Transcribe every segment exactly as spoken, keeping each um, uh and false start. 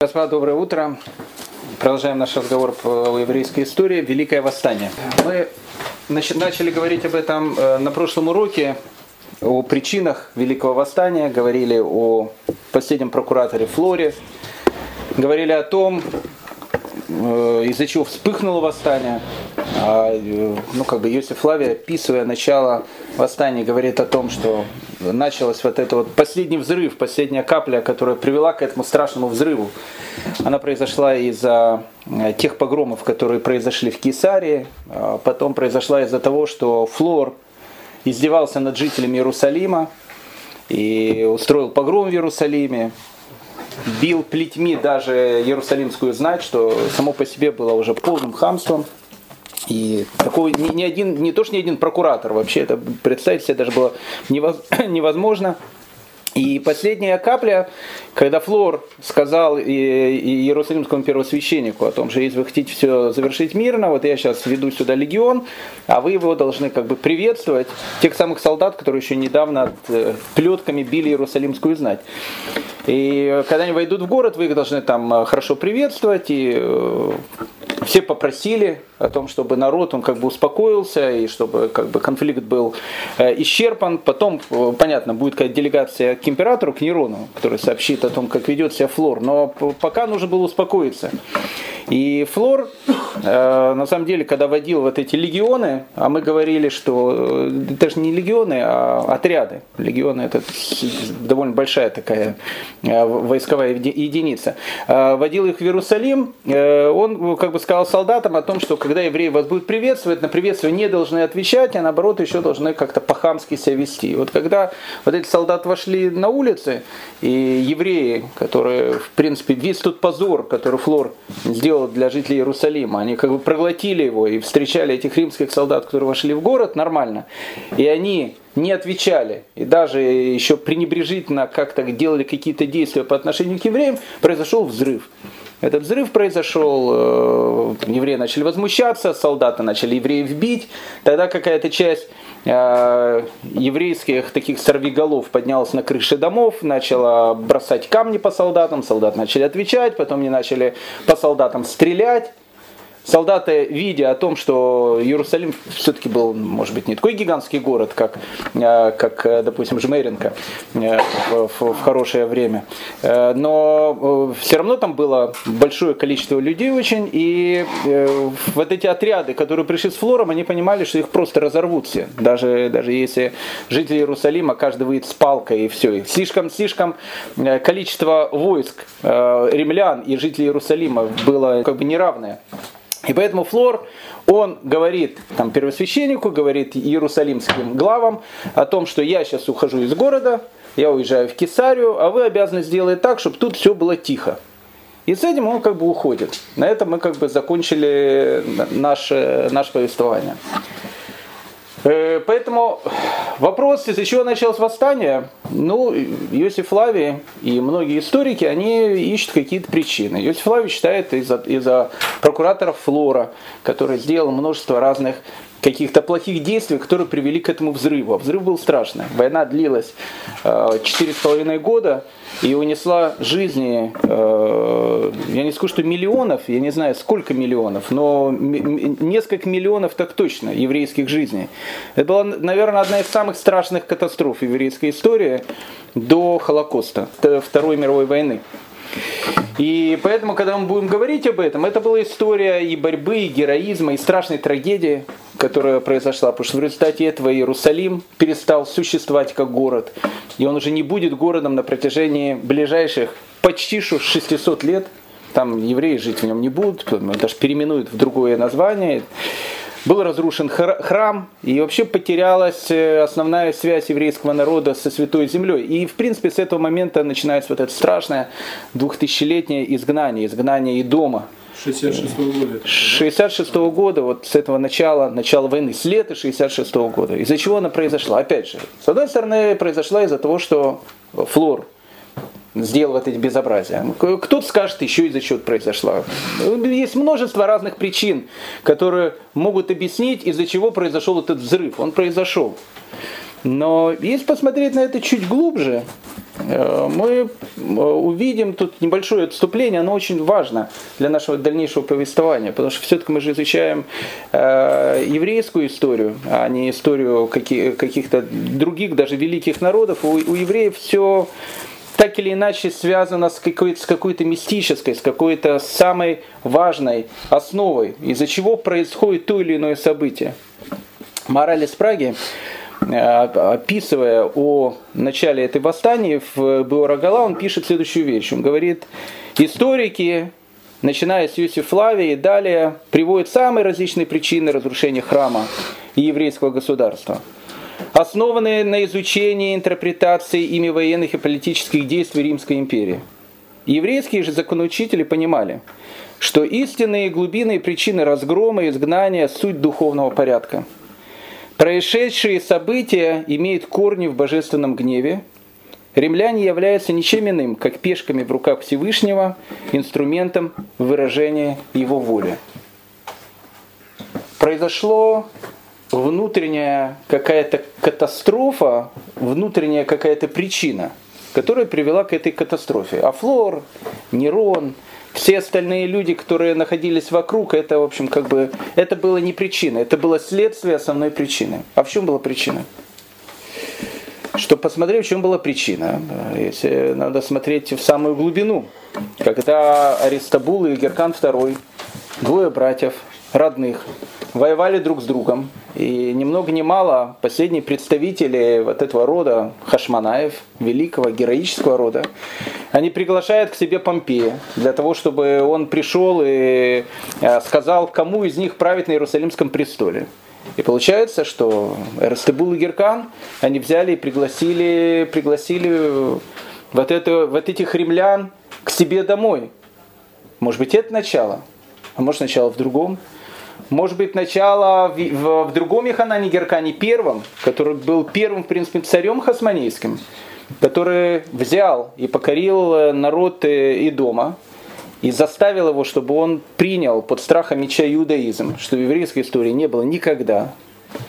Господа, доброе утро. Продолжаем наш разговор по еврейской истории. Великое восстание. Мы начали говорить об этом на прошлом уроке, о причинах Великого восстания. Говорили о последнем прокураторе Флоре. Говорили о том, из-за чего вспыхнуло восстание. Ну, как бы Йосиф Флавий, описывая начало восстания, говорит о том, что началось вот это вот последний взрыв, последняя капля, которая привела к этому страшному взрыву. Она произошла из-за тех погромов, которые произошли в Кесарии, потом произошла из-за того, что Флор издевался над жителями Иерусалима и устроил погром в Иерусалиме, бил плетьми даже иерусалимскую знать, что само по себе было уже полным хамством. И такой ни, ни один, не то что ни один прокуратор вообще, это представить себе даже было невозможно. И последняя капля, когда Флор сказал и, и иерусалимскому первосвященнику о том, что если вы хотите все завершить мирно, вот я сейчас веду сюда легион, а вы его должны как бы приветствовать, тех самых солдат, которые еще недавно плетками били иерусалимскую знать. И когда они войдут в город, вы их должны там хорошо приветствовать. И все попросили о том, чтобы народ, он как бы успокоился, и чтобы как бы конфликт был исчерпан. Потом, понятно, будет какая-то делегация к императору, к Нерону, который сообщит о том, как ведет себя Флор. Но пока нужно было успокоиться. И Флор, на самом деле, когда водил вот эти легионы, а мы говорили, что даже не легионы, а отряды. Легионы — это довольно большая такая войсковая единица. Водил их в Иерусалим, он как бы сказал солдатам о том, что когда евреи вас будут приветствовать, на приветствие не должны отвечать, а наоборот еще должны как-то по-хамски себя вести. И вот когда вот эти солдаты вошли на улицы, и евреи, которые, в принципе, весь тот позор, который Флор сделал для жителей Иерусалима, они как бы проглотили его и встречали этих римских солдат, которые вошли в город, нормально, и они не отвечали, и даже еще пренебрежительно как-то делали какие-то действия по отношению к евреям, произошел взрыв. Этот взрыв произошел, евреи начали возмущаться, солдаты начали евреев бить, тогда какая-то часть э, еврейских таких сорвиголов поднялась на крыши домов, начала бросать камни по солдатам, солдаты начали отвечать, потом они начали по солдатам стрелять. Солдаты, видя о том, что Иерусалим все-таки был, может быть, не такой гигантский город, как, как допустим, Жмеринка в, в, в хорошее время, но все равно там было большое количество людей очень, и вот эти отряды, которые пришли с Флором, они понимали, что их просто разорвут все, даже, даже если жители Иерусалима, каждый выйдет с палкой и все. Слишком-слишком количество войск римлян и жителей Иерусалима было как бы неравное. И поэтому Флор, он говорит там, первосвященнику, говорит иерусалимским главам о том, что я сейчас ухожу из города, я уезжаю в Кесарию, а вы обязаны сделать так, чтобы тут все было тихо. И с этим он как бы уходит. На этом мы как бы закончили наше, наше повествование. Поэтому вопрос, из-за чего началось восстание, ну, Йосиф Флавий и многие историки, они ищут какие-то причины. Йосиф Флавий считает из-за, из-за прокуратора Флора, который сделал множество разных каких-то плохих действий, которые привели к этому взрыву. А взрыв был страшный. Война длилась четыре с половиной года и унесла жизни, я не скажу, что миллионов, я не знаю, сколько миллионов, но несколько миллионов так точно еврейских жизней. Это была, наверное, одна из самых страшных катастроф еврейской истории до Холокоста, Второй мировой войны. И поэтому, когда мы будем говорить об этом, это была история и борьбы, и героизма, и страшной трагедии, которая произошла, потому что в результате этого Иерусалим перестал существовать как город, и он уже не будет городом на протяжении ближайших почти шестьсот лет, там евреи жить в нем не будут, даже переименуют в другое название. Был разрушен храм, и вообще потерялась основная связь еврейского народа со Святой Землей. И, в принципе, с этого момента начинается вот это страшное двухтысячелетнее изгнание, изгнание Идома. шестьдесят шестого года. шестьдесят шестого года, вот с этого начала, начала войны, с лета шестьдесят шестого года. Из-за чего она произошла? Опять же, с одной стороны, произошла из-за того, что Флор сделал вот эти безобразия. Кто-то скажет, еще из-за чего произошло. Есть множество разных причин, которые могут объяснить, из-за чего произошел этот взрыв. Он произошел. Но если посмотреть на это чуть глубже, мы увидим тут небольшое отступление, оно очень важно для нашего дальнейшего повествования, потому что все-таки мы же изучаем еврейскую историю, а не историю каких-то других, даже великих народов. У евреев все так или иначе связано с какой-то, с какой-то мистической, с какой-то самой важной основой, из-за чего происходит то или иное событие. Мораль из Праги, описывая о начале этой восстания в Беэр ха-Гола, он пишет следующую вещь. Он говорит, историки, начиная с Йосифа Флавия и далее, приводят самые различные причины разрушения храма и еврейского государства, основанные на изучении и интерпретации ими военных и политических действий Римской империи. Еврейские же законоучители понимали, что истинные глубины и причины разгрома и изгнания – суть духовного порядка. Происшедшие события имеют корни в божественном гневе. Римляне являются ничем иным, как пешками в руках Всевышнего, инструментом выражения его воли. Произошло внутренняя какая-то катастрофа, внутренняя какая-то причина, которая привела к этой катастрофе. А Флор, Нерон, все остальные люди, которые находились вокруг, это, в общем, как бы, это было не причина, это было следствие основной причины. А в чем была причина? Чтобы посмотреть, в чем была причина, если надо смотреть в самую глубину. Когда Аристобул и Гиркан второй, двое братьев, родных, воевали друг с другом, и ни много ни мало последние представители вот этого рода Хашманаев, великого героического рода, они приглашают к себе Помпея для того, чтобы он пришел и сказал, кому из них правит на Иерусалимском престоле. И получается, что Аристобул и Гиркан, они взяли и пригласили, пригласили вот, это, вот этих римлян к себе домой. Может быть, это начало, а может, начало в другом. Может быть, начало в, в, в другом Йоханане Гиркане первом, который был первым, в принципе, царем хасмонейским, который взял и покорил народ Идома и заставил его, чтобы он принял под страхом меча иудаизм, что в еврейской истории не было никогда.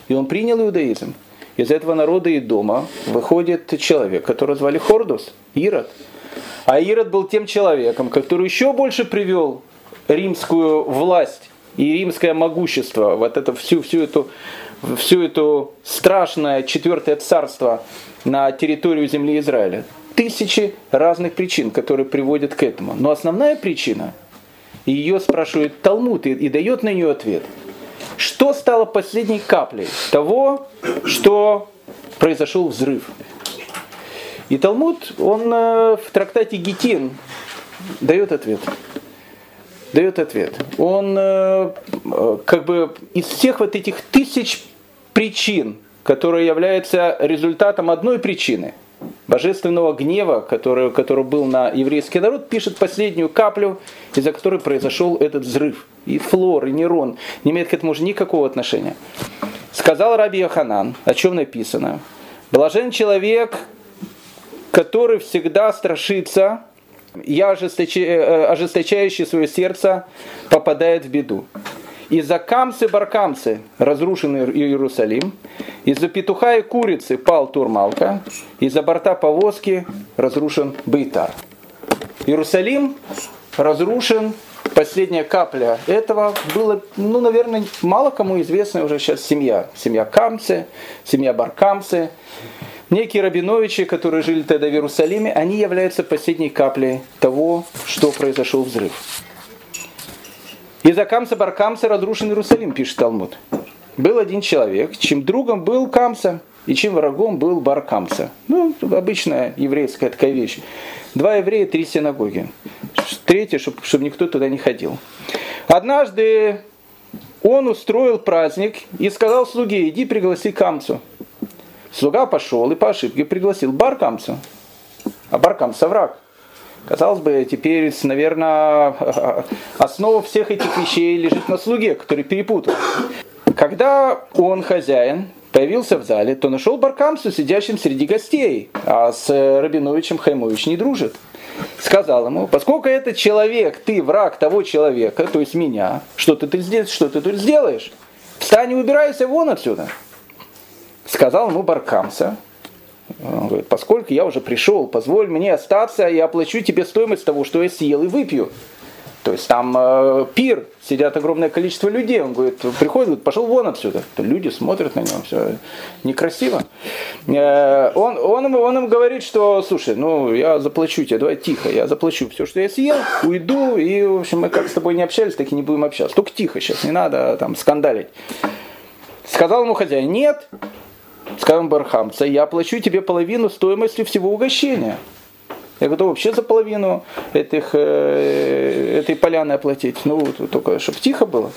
И он принял иудаизм. Из этого народа Идома выходит человек, которого звали Хордус, Ирод. А Ирод был тем человеком, который еще больше привел римскую власть и римское могущество, вот это всю, всю эту, всю эту страшное четвертое царство на территорию земли Израиля. Тысячи разных причин, которые приводят к этому. Но основная причина, ее спрашивает Талмуд и, и дает на нее ответ. Что стало последней каплей того, что произошел взрыв? И Талмуд, он в трактате Гитин дает ответ. Дает ответ. Он э, как бы из всех вот этих тысяч причин, которые являются результатом одной причины, божественного гнева, который, который был на еврейский народ, пишет последнюю каплю, из-за которой произошел этот взрыв. И Флор, и Нерон не имеют к этому уже никакого отношения. Сказал Раби Йоханан, о чем написано. «Блажен человек, который всегда страшится, я ожесточающий свое сердце попадает в беду. Из-за камцы Бар-Камцы разрушен Иерусалим, из-за петуха и курицы пал Тур-Малка, из-за борта повозки разрушен Бейтар». Иерусалим разрушен, последняя капля этого была, ну, наверное, мало кому известная уже сейчас семья. Семья Камцы, семья Бар-Камцы. Некие рабиновичи, которые жили тогда в Иерусалиме, они являются последней каплей того, что произошел взрыв. «Из-за Камца Бар-Камца разрушен Иерусалим», пишет Талмуд. «Был один человек, чем другом был Камца, и чем врагом был Бар-Камца». Ну, обычная еврейская такая вещь. Два еврея, три синагоги. Третье, чтобы, чтобы никто туда не ходил. «Однажды он устроил праздник и сказал слуге, иди пригласи Камцу. Слуга пошел и по ошибке пригласил Бар-Камца. А Бар-Камца враг. Казалось бы, теперь, наверное, основа всех этих вещей лежит на слуге, который перепутал. Когда он, хозяин, появился в зале, то нашел Бар-Камцу сидящим среди гостей, а с Рабиновичем Хаймович не дружит. Сказал ему, поскольку этот человек, ты враг того человека, то есть меня, что-то ты здесь, что-то ты сделаешь, встань и убирайся вон отсюда. Сказал ему Бар-Камца, Он говорит, поскольку я уже пришел, позволь мне остаться, я оплачу тебе стоимость того, что я съел и выпью. То есть там э, пир, сидят огромное количество людей. Он говорит, приходит, говорит, пошел вон отсюда. Люди смотрят на него, все некрасиво. Э, он, он, им, он им говорит, что, слушай, ну я заплачу тебе, давай тихо, я заплачу все, что я съел, уйду, и, в общем, мы как с тобой не общались, так и не будем общаться. Только тихо сейчас, не надо там скандалить. Сказал ему хозяин, нет, сказал ему Бар-Камца, я оплачу тебе половину стоимости всего угощения. Я готов вообще за половину этих, э, этой поляны оплатить. Ну, только чтобы тихо было.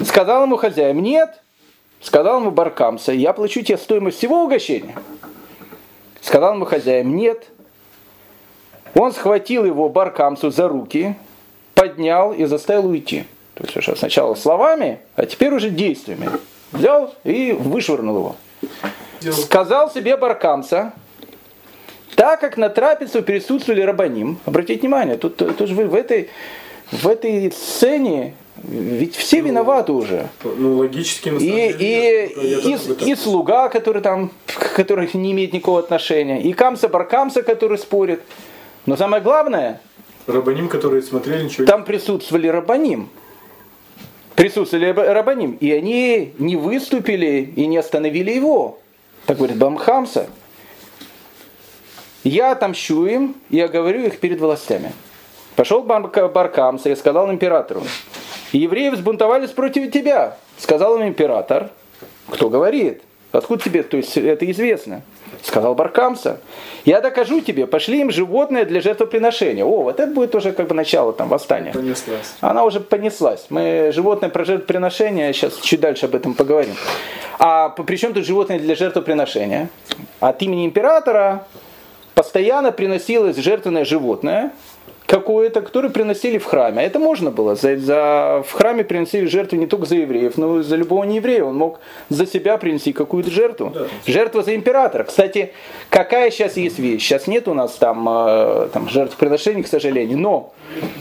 Сказал ему хозяин, нет. Сказал ему Бар-Камца, я плачу тебе стоимость всего угощения. Сказал ему хозяин, нет. Он схватил его, Бар-Камцу, за руки, поднял и заставил уйти. То есть уже сначала словами, а теперь уже действиями. Взял и вышвырнул его. Сказал себе Бар-Камца, так как на трапезу присутствовали рабаним, обратите внимание, тут, тут же в этой, в этой сцене ведь все ну, виноваты уже. Ну, логически, на самом и, деле. И, я, я и, и слуга, который там, который не имеет никакого отношения, и Камца Бар-Камца, который спорит. Но самое главное, рабаним, которые смотрели, ничего там не... присутствовали рабаним. Присутствовали рабаним, и они не выступили и не остановили его. Так говорит Бар-Камца. Я отомщу им, я говорю их перед властями. Пошел Бар-Камца и сказал императору, евреи взбунтовались против тебя. Сказал им император, кто говорит, откуда тебе, то есть это известно. Сказал Бар-Камца, я докажу тебе, пошли им животное для жертвоприношения. О, вот это будет уже как бы начало там восстания. Понеслась. Она уже понеслась. Мы животное про жертвоприношение, сейчас чуть дальше об этом поговорим. А при чем тут животное для жертвоприношения? От имени императора... Постоянно приносилось жертвенное животное какое-то, которое приносили в храме. А это можно было. За, за, в храме приносили жертвы не только за евреев, но и за любого нееврея. Он мог за себя принести какую-то жертву. Да. Жертва за императора. Кстати, какая сейчас есть вещь? Сейчас нет у нас там, там жертвоприношений, к сожалению. Но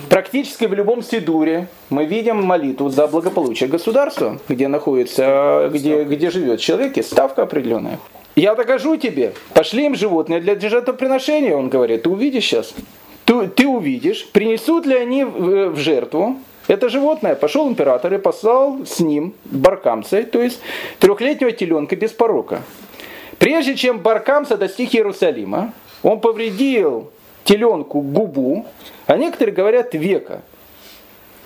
практически в любом сидуре мы видим молитву за благополучие государства, где находится, где, где живет человек, и ставка определенная. Я докажу тебе, пошли им животное для жертвоприношения, он говорит, ты увидишь сейчас, ты, ты увидишь, принесут ли они в, в жертву это животное. Пошел император и послал с ним Бар-Камца, то есть трехлетнего теленка без порока. Прежде чем Бар-Камца достиг Иерусалима, он повредил теленку губу, а некоторые говорят века.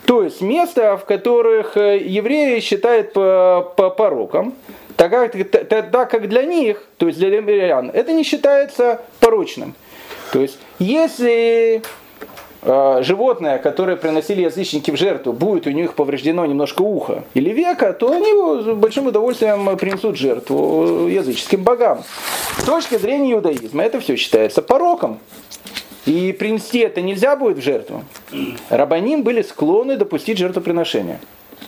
То есть место, в которых евреи считают по, по порокам, тогда, тогда как для них, то есть для римлян, это не считается порочным. То есть если э, животное, которое приносили язычники в жертву, будет у них повреждено немножко ухо или века, то они с большим удовольствием принесут жертву языческим богам. С точки зрения иудаизма это все считается пороком. И принести это нельзя будет в жертву. Рабаним были склонны допустить жертвоприношение.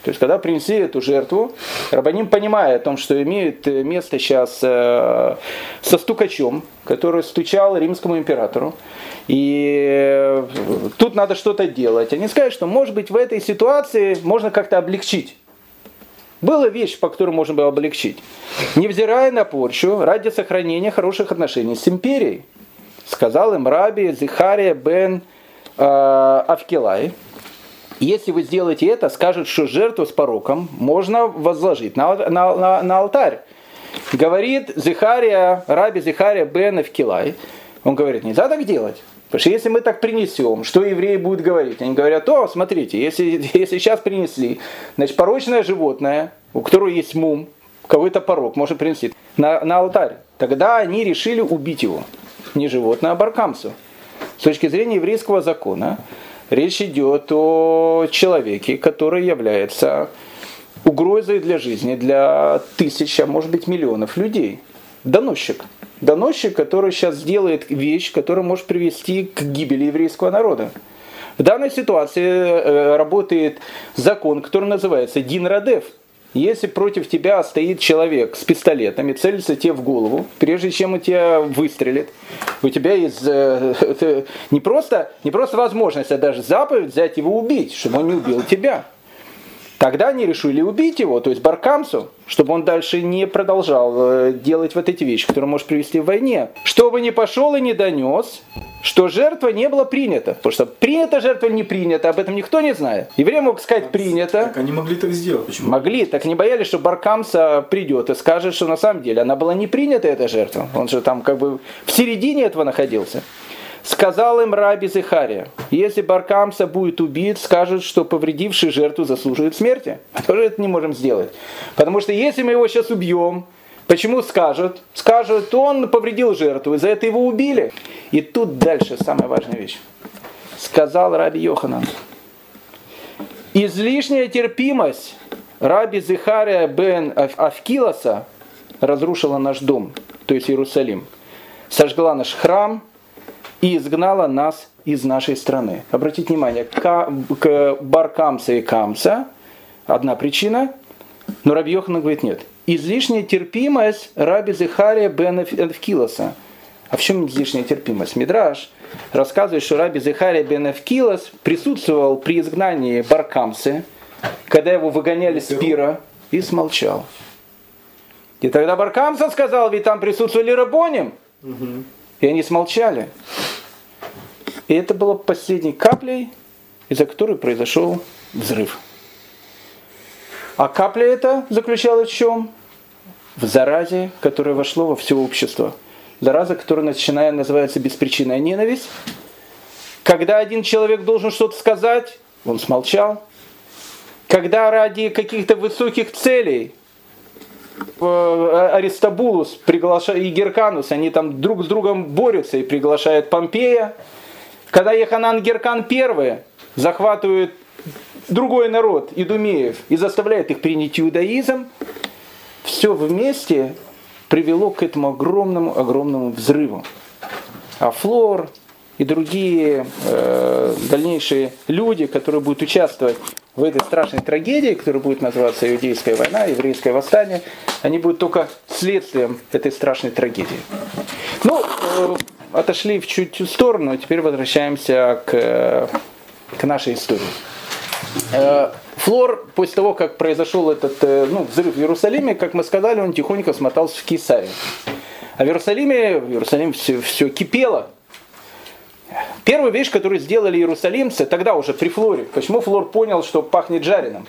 То есть, когда принесли эту жертву, рабаним, понимая о том, что имеет место сейчас э, со стукачом, который стучал римскому императору, и э, тут надо что-то делать. Они сказали, что, может быть, в этой ситуации можно как-то облегчить. Была вещь, по которой можно было облегчить. Невзирая на порчу, ради сохранения хороших отношений с империей, сказал им Раби Зихария Бен э, Авкелай, если вы сделаете это, скажут, что жертву с пороком можно возложить на, на, на, на алтарь. Говорит Зихария, Раби Зихария Бен Авкелай, он говорит, нельзя так делать. Потому что если мы так принесем, что евреи будут говорить? Они говорят, о, смотрите, если, если сейчас принесли, значит, порочное животное, у которого есть мум, какой-то порок можно принести на, на алтарь. Тогда они решили убить его. Не животное, а Бар-Камцу. С точки зрения еврейского закона, речь идет о человеке, который является угрозой для жизни, для тысяч, а может быть миллионов людей. Доносчик. Доносчик, который сейчас делает вещь, которая может привести к гибели еврейского народа. В данной ситуации работает закон, который называется Дин Радеф. Если против тебя стоит человек с пистолетом и целится тебе в голову, прежде чем он тебя выстрелит, у тебя есть э, не, просто, не просто возможность, а даже заповедь взять его убить, чтобы он не убил тебя. Тогда они решили убить его, то есть Бар-Камцу, чтобы он дальше не продолжал делать вот эти вещи, которые может привести в войне. Чтобы не пошел и не донес, что жертва не была принята. Потому что принята жертва или не принята, об этом никто не знает. Евреи мог сказать принято. Так они могли так сделать. Почему? Могли, так не боялись, что Бар-Камца придет и скажет, что на самом деле она была не принята, эта жертва. Он же там как бы в середине этого находился. Сказал им Раби Зихария: если Бар-Камца будет убит, скажут, что повредивший жертву заслуживает смерти. А тоже это не можем сделать. Потому что если мы его сейчас убьем, почему скажут? Скажут, он повредил жертву, и за это его убили. И тут дальше самая важная вещь. Сказал Раби Йоханан: излишняя терпимость Раби Зихария Бен Авкелая разрушила наш дом, то есть Иерусалим, сожгла наш храм и изгнала нас из нашей страны. Обратите внимание, к Бар-Камца и Камца одна причина, но Раби Йоханан говорит нет. Излишняя терпимость Раби Зихария бен Авкелая. А в чем излишняя терпимость? Мидраш рассказывает, что Раби Зихария бен Авкелая присутствовал при изгнании Бар-Камцы, когда его выгоняли с пира, и смолчал. И тогда Бар-Камца сказал, ведь там присутствовали рабоним. Угу. И они смолчали. И это было последней каплей, из-за которой произошел взрыв. А капля эта заключалась в чем? В заразе, которая вошла во все общество. Зараза, которая начиная называется беспричинная ненависть. Когда один человек должен что-то сказать, он смолчал. Когда ради каких-то высоких целей Аристобулус приглашает и Гирканус, они там друг с другом борются и приглашают Помпея. Когда Йоханан Гиркан I захватывает другой народ, идумеев, и заставляет их принять иудаизм, все вместе привело к этому огромному-огромному взрыву. А Флор и другие э, дальнейшие люди, которые будут участвовать в этой страшной трагедии, которая будет называться Иудейская война, Еврейское восстание, они будут только следствием этой страшной трагедии. Ну, э, отошли в чуть-чуть сторону, а теперь возвращаемся к, к нашей истории. Флор, после того, как произошел этот ну, взрыв в Иерусалиме, как мы сказали, он тихонько смотался в Кесарию. А в Иерусалиме, в Иерусалиме все, все кипело. Первая вещь, которую сделали иерусалимцы, тогда уже при Флоре. Почему Флор понял, что пахнет жареным?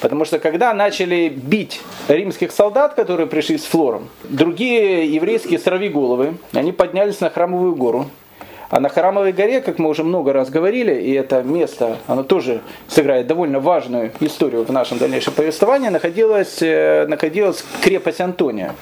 Потому что когда начали бить римских солдат, которые пришли с Флором, другие еврейские сорвиголовы, они поднялись на Храмовую гору. А на Храмовой горе, как мы уже много раз говорили, и это место, оно тоже сыграет довольно важную историю в нашем дальнейшем повествовании, находилась, находилась крепость Антония.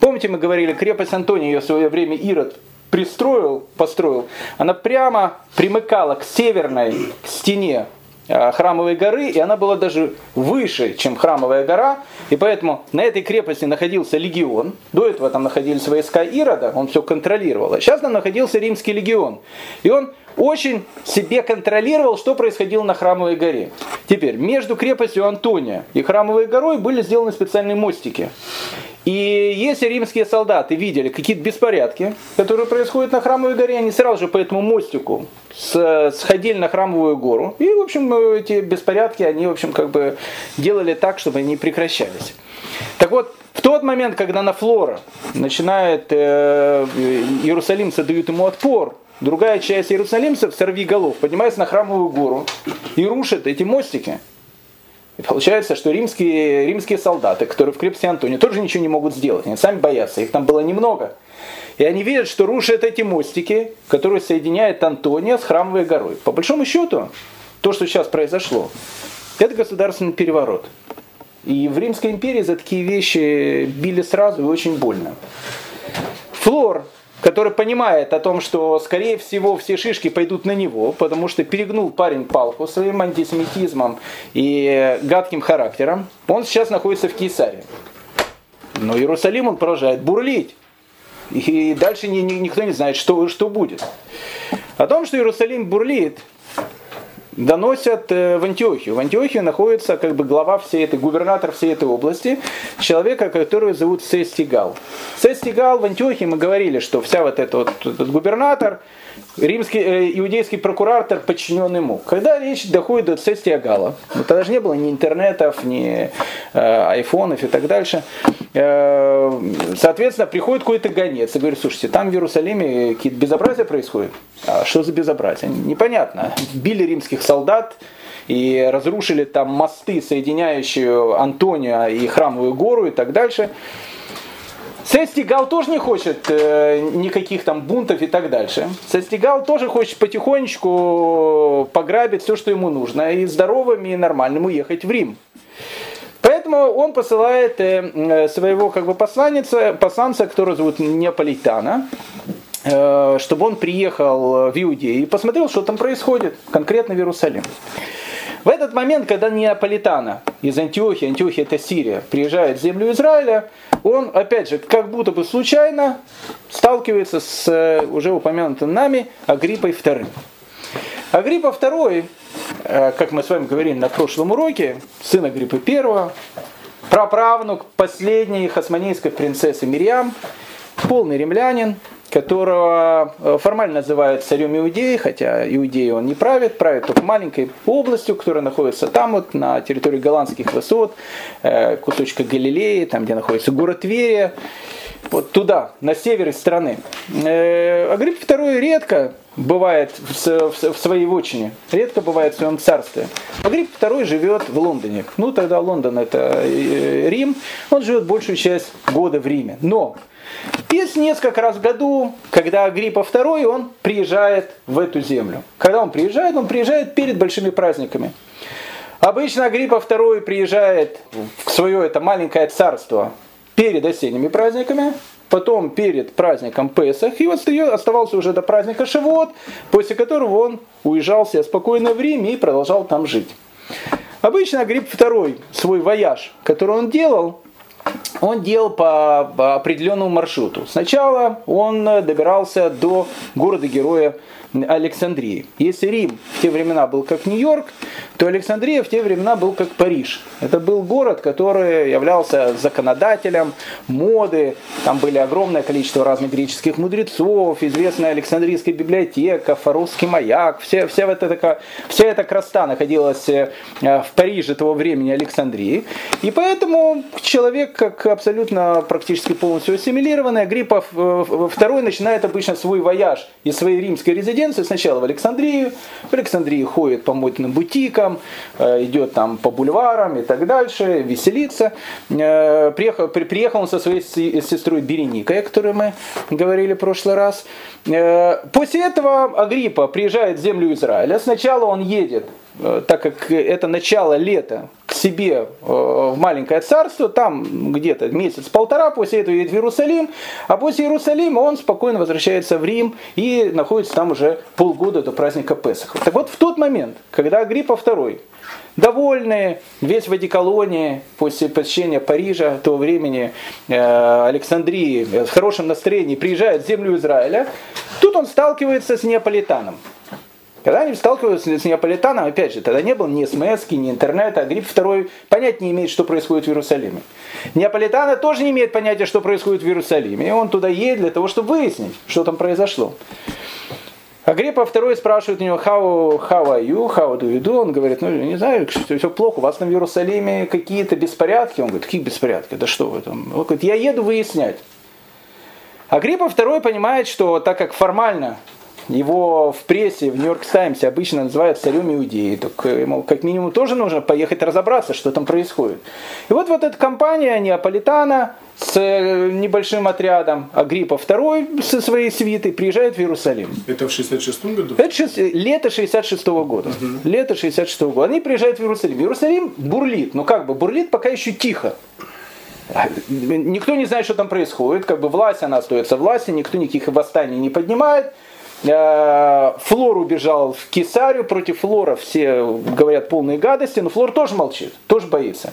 Помните, мы говорили, крепость Антония, ее в свое время Ирод пристроил, построил, она прямо примыкала к северной к стене Храмовой горы, и она была даже выше, чем Храмовая гора, и поэтому на этой крепости находился легион. До этого там находились войска Ирода, он все контролировал. А сейчас там находился римский легион, и он очень себе контролировал, что происходило на Храмовой горе. Теперь между крепостью Антония и Храмовой горой были сделаны специальные мостики. И если римские солдаты видели какие-то беспорядки, которые происходят на Храмовой горе, они сразу же по этому мостику сходили на Храмовую гору. И, в общем, эти беспорядки, они, в общем, как бы делали так, чтобы они прекращались. Так вот, в тот момент, когда на Флора начинает, э, иерусалимцы дают ему отпор, другая часть иерусалимцев, сорвиголов, поднимается на Храмовую гору и рушит эти мостики. И получается, что римские, римские солдаты, которые в крепости Антония, тоже ничего не могут сделать. Они сами боятся, их там было немного. И они видят, что рушат эти мостики, которые соединяют Антония с Храмовой горой. По большому счету, то, что сейчас произошло, это государственный переворот. И в Римской империи за такие вещи били сразу и очень больно. Флор, который понимает о том, что, скорее всего, все шишки пойдут на него, потому что перегнул парень палку своим антисемитизмом и гадким характером, он сейчас находится в Кесарии. Но Иерусалим, он продолжает бурлить. И дальше никто не знает, что, что будет. О том, что Иерусалим бурлит, доносят в Антиохию. В Антиохии находится как бы глава всей этой, губернатор всей этой области, человека, которого зовут Цестий Галл. Цестий Галл в Антиохии, мы говорили, что вся вот эта вот, этот губернатор, римский, э, иудейский прокуратор подчинен ему. Когда речь доходит до Цестия Галла, ну, тогда же не было ни интернетов, ни э, айфонов и так дальше, э, соответственно, приходит какой-то гонец и говорит: слушайте, там в Иерусалиме какие-то безобразия происходят. А что за безобразие? Непонятно. Били римских солдат и разрушили там мосты, соединяющие Антония и Храмовую гору и так дальше. Цестий Галл тоже не хочет э, никаких там бунтов и так дальше. Цестий Галл тоже хочет потихонечку пограбить все, что ему нужно, и здоровым, и нормальным уехать в Рим. Поэтому он посылает э, своего как бы посланца, посланца, которого зовут Неаполитана, э, чтобы он приехал в Иудею и посмотрел, что там происходит, конкретно в Иерусалим. В этот момент, когда Неаполитана из Антиохии, Антиохия это Сирия, приезжает в землю Израиля, он, опять же, как будто бы случайно сталкивается с уже упомянутым нами Агриппой вторым. Агриппа второй, как мы с вами говорили на прошлом уроке, сын Агриппы первого, праправнук последней хасмонейской принцессы Мирьям, полный римлянин, которого формально называют царем Иудеи, хотя Иудеи он не правит, правит только маленькой областью, которая находится там, вот, на территории Голландских высот, кусочка Галилеи, там, где находится город Тверия, вот туда, на севере страны. Агрипп второй редко бывает в своей вотчине, редко бывает в своем царстве. Агрипп второй живет в Лондоне. Ну, тогда Лондон это Рим, он живет большую часть года в Риме. Но есть несколько раз в году, когда Агриппа второй, он приезжает в эту землю. Когда он приезжает, он приезжает перед большими праздниками. Обычно Агриппа второй приезжает в свое это маленькое царство перед осенними праздниками, потом перед праздником Песах, и вот оставался уже до праздника Шивот, после которого он уезжал себе спокойно в Рим и продолжал там жить. Обычно Агриппа второй свой вояж, который он делал, он делал по определенному маршруту. Сначала он добирался до города-героя Александрии. Если Рим в те времена был как Нью-Йорк, то Александрия в те времена был как Париж. Это был город, который являлся законодателем моды. Там были огромное количество разных греческих мудрецов, известная Александрийская библиотека, Фаровский маяк. Вся, вся, вот эта, вся эта красота находилась в Париже того времени, Александрии. И поэтому человек, как абсолютно практически полностью ассимилированный, Агриппа второй начинает обычно свой вояж из своей римской резиденции. Сначала в Александрию, в Александрии ходит по модным бутикам, идет там по бульварам и так дальше, веселится. Приехал, приехал он со своей сестрой Береникой, о которой мы говорили в прошлый раз. После этого Агриппа приезжает в землю Израиля. Сначала он едет, так как это начало лета, к себе в маленькое царство, там где-то месяц-полтора, после этого едет в Иерусалим, а после Иерусалима он спокойно возвращается в Рим и находится там уже полгода до праздника Песаха. Так вот, в тот момент, когда Агриппа второй, довольный, весь в одеколонии, после посещения Парижа, того времени Александрии, в хорошем настроении, приезжает в землю Израиля, тут он сталкивается с Неаполитаном. Когда они сталкиваются с Неаполитаном, опять же, тогда не было ни СМС, ни интернета. Агриппа второй понять не имеет, что происходит в Иерусалиме. Неаполитана тоже не имеет понятия, что происходит в Иерусалиме. И он туда едет для того, чтобы выяснить, что там произошло. Агриппа второй спрашивает у него: how, how are you, how do you do? Он говорит: ну, не знаю, что все плохо, у вас там в Иерусалиме какие-то беспорядки. Он говорит: какие беспорядки? Да что вы там? Он говорит: я еду выяснять. Агриппа второй понимает, что так как формально его в прессе, в Нью-Йорк Таймсе обычно называют царем Иудеи. Так ему как минимум тоже нужно поехать разобраться, что там происходит. И вот, вот эта компания Неаполитана с небольшим отрядом, Агриппа второй со своей свитой приезжает в Иерусалим. Это в шестьдесят шестом году? Это шесть, лето шестьдесят шестого года. Угу. Лето шестьдесят шестого года. Они приезжают в Иерусалим. Иерусалим бурлит. Ну как бы, бурлит пока еще тихо. Никто не знает, что там происходит. Как бы власть, она остается власти. Никто никаких восстаний не поднимает. Флор убежал в Кесарию, против Флора все говорят полные гадости, но Флор тоже молчит, тоже боится.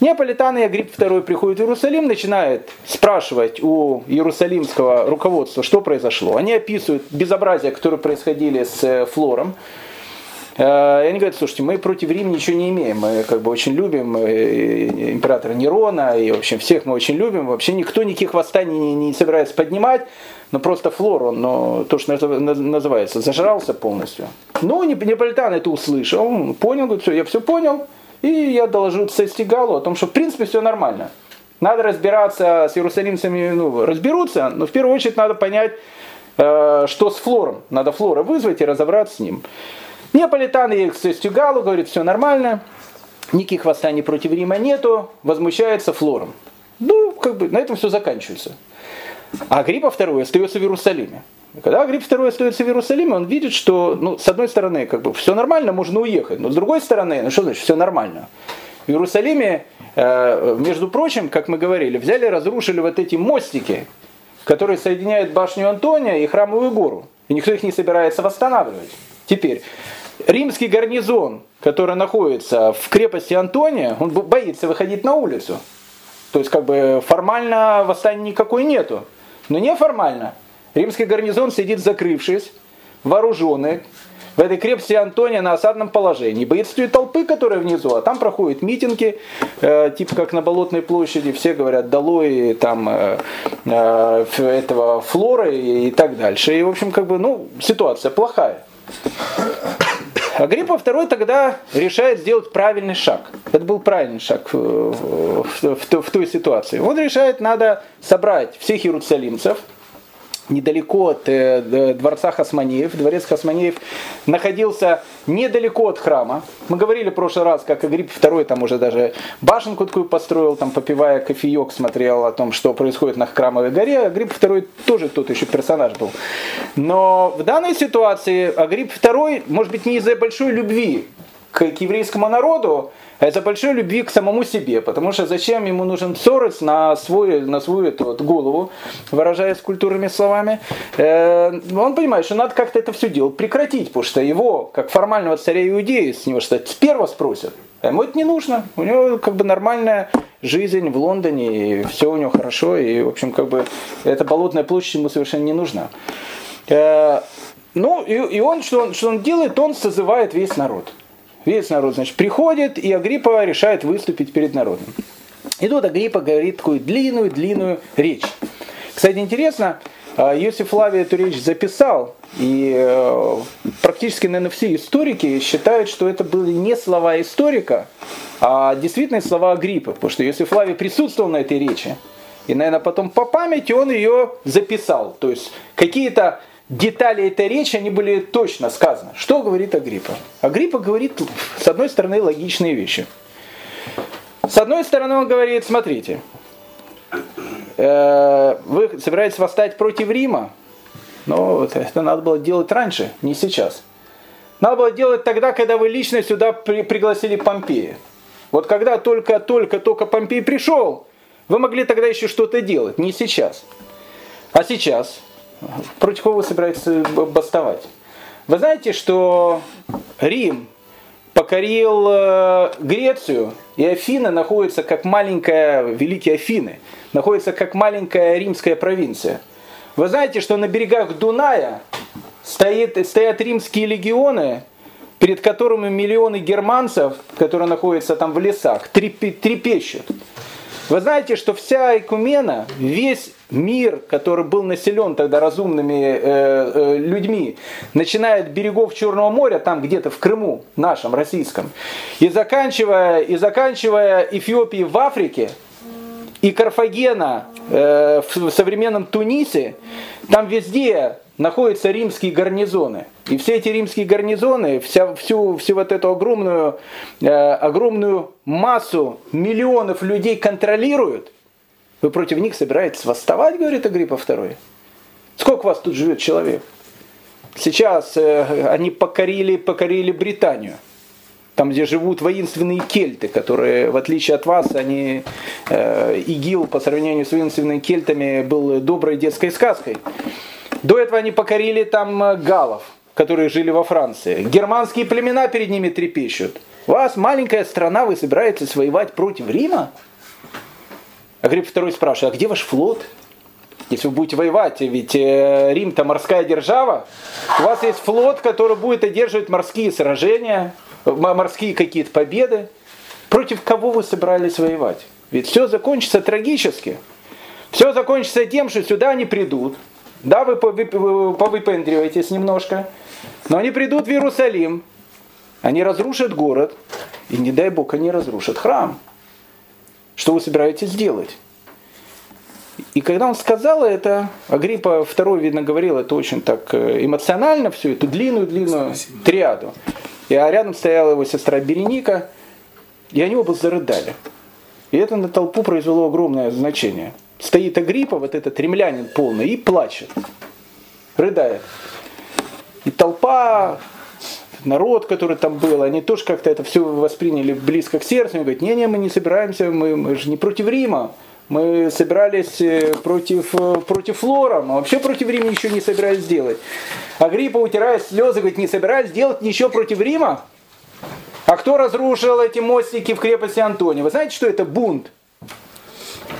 Неаполитан и Агрипп второй приходят в Иерусалим, начинают спрашивать у иерусалимского руководства, что произошло. Они описывают безобразия, которые происходили с Флором. И они говорят: слушайте, мы против Рима ничего не имеем, мы как бы очень любим императора Нерона, и в общем всех мы очень любим, вообще никто никаких восстаний не, не собирается поднимать, но просто Флор, он, ну, то, что называется, зажрался полностью. Ну, Неаполитан это услышал, он понял, говорит: все, я все понял, и я доложу Цестию Галлу о том, что в принципе все нормально. Надо разбираться с иерусалимцами, ну, разберутся, но в первую очередь надо понять, э, что с Флором. Надо Флора вызвать и разобраться с ним. Неаполитан едет к Цестию Галлу, говорит: все нормально, никаких восстаний против Рима нету, возмущается Флором. Ну, как бы на этом все заканчивается. А Агриппа второй остается в Иерусалиме. И когда Агриппа второй остается в Иерусалиме, он видит, что, ну, с одной стороны, как бы все нормально, можно уехать, но с другой стороны, ну что значит все нормально? В Иерусалиме, между прочим, как мы говорили, взяли, разрушили вот эти мостики, которые соединяют башню Антония и Храмовую гору. И никто их не собирается восстанавливать. Теперь, римский гарнизон, который находится в крепости Антония, он боится выходить на улицу. То есть, как бы формально восстания никакой нету. Но неформально. Римский гарнизон сидит закрывшись, вооруженный, в этой крепости Антония на осадном положении. Боятствует толпы, которая внизу, а там проходят митинги, э, типа как на Болотной площади, все говорят долой там э, э, этого Флора и, и так дальше. И в общем, как бы, ну, ситуация плохая. Агриппа второй тогда решает сделать правильный шаг. Это был правильный шаг в, в, в, в той ситуации. Он решает, надо собрать всех иерусалимцев недалеко от э, дворца Хасмонеев. Дворец Хасмонеев находился недалеко от храма. Мы говорили в прошлый раз, как Агриппа второй там уже даже башенку такую построил, там, попивая кофеек, смотрел о том, что происходит на Храмовой горе. Агриппа второй тоже тут еще персонаж был. Но в данной ситуации Агриппа второй, может быть, не из-за большой любви к, к еврейскому народу, а из-за большой любви к самому себе. Потому что зачем ему нужен цорец на, свой, на свою эту вот голову, выражаясь культурными словами. Э, он понимает, что надо как-то это все дело прекратить, потому что его, как формального царя Иудеи, с него что-то сперва спросят. А ему это не нужно. У него как бы нормальная жизнь в Лондоне, и все у него хорошо. И, в общем, как бы эта Болотная площадь ему совершенно не нужна. Э, ну, и, и он что, он, что он делает? Он созывает весь народ. Весь народ, значит, приходит, и Агриппа решает выступить перед народом. И тут Агриппа говорит такую длинную-длинную речь. Кстати, интересно, Йосиф Флавий эту речь записал, и практически, наверное, все историки считают, что это были не слова историка, а действительно слова Агриппы, потому что Йосиф Флавий присутствовал на этой речи. И, наверное, потом по памяти он ее записал. То есть какие-то детали этой речи, они были точно сказаны. Что говорит Агриппа? Агриппа говорит, с одной стороны, логичные вещи. С одной стороны, он говорит: смотрите, э, вы собираетесь восстать против Рима, но это надо было делать раньше, не сейчас. Надо было делать тогда, когда вы лично сюда при, пригласили Помпея. Вот когда только-только-только Помпей пришел, вы могли тогда еще что-то делать, не сейчас. А сейчас против кого вы собираетесь бастовать? Вы знаете, что Рим покорил Грецию, и Афины находится как маленькая, великие Афины, находится как маленькая римская провинция. Вы знаете, что на берегах Дуная стоит, стоят римские легионы, перед которыми миллионы германцев, которые находятся там в лесах, трепещут. Вы знаете, что вся Экумена, весь мир, который был населен тогда разумными э, э, людьми, начиная от берегов Черного моря, там где-то в Крыму, нашем, российском, и заканчивая, и заканчивая Эфиопией в Африке, и Карфагена э, в современном Тунисе, там везде находятся римские гарнизоны. И все эти римские гарнизоны, вся, всю, всю вот эту огромную, э, огромную массу миллионов людей контролируют. Вы против них собираетесь восставать, говорит Агриппа второй? Сколько вас тут живет человек? Сейчас э, они покорили, покорили Британию. Там, где живут воинственные кельты, которые, в отличие от вас, они, э, ИГИЛ по сравнению с воинственными кельтами был доброй детской сказкой. До этого они покорили там галлов, которые жили во Франции. Германские племена перед ними трепещут. У вас маленькая страна, вы собираетесь воевать против Рима? Агриппа второй спрашивает: а где ваш флот? Если вы будете воевать, ведь Рим-то морская держава, у вас есть флот, который будет одерживать морские сражения, морские какие-то победы. Против кого вы собирались воевать? Ведь все закончится трагически. Все закончится тем, что сюда они придут. Да, вы повыпендриваетесь немножко. Но они придут в Иерусалим. Они разрушат город. И не дай Бог, они разрушат храм. Что вы собираетесь делать? И когда он сказал это, Агриппа второй, видно, говорил это очень так эмоционально, всю эту длинную-длинную триаду. И рядом стояла его сестра Береника. И они оба зарыдали. И это на толпу произвело огромное значение. Стоит Агриппа, вот этот римлянин полный, и плачет, рыдает. И толпа, народ, который там был, они тоже как-то это все восприняли близко к сердцу. Они говорят, не-не, мы не собираемся, мы, мы же не против Рима. Мы собирались против, против Флора, мы вообще против Рима ничего не собирались делать. Агриппа, утирая слезы, говорит, не собирались делать ничего против Рима? А кто разрушил эти мостики в крепости Антония? Вы знаете, что это бунт?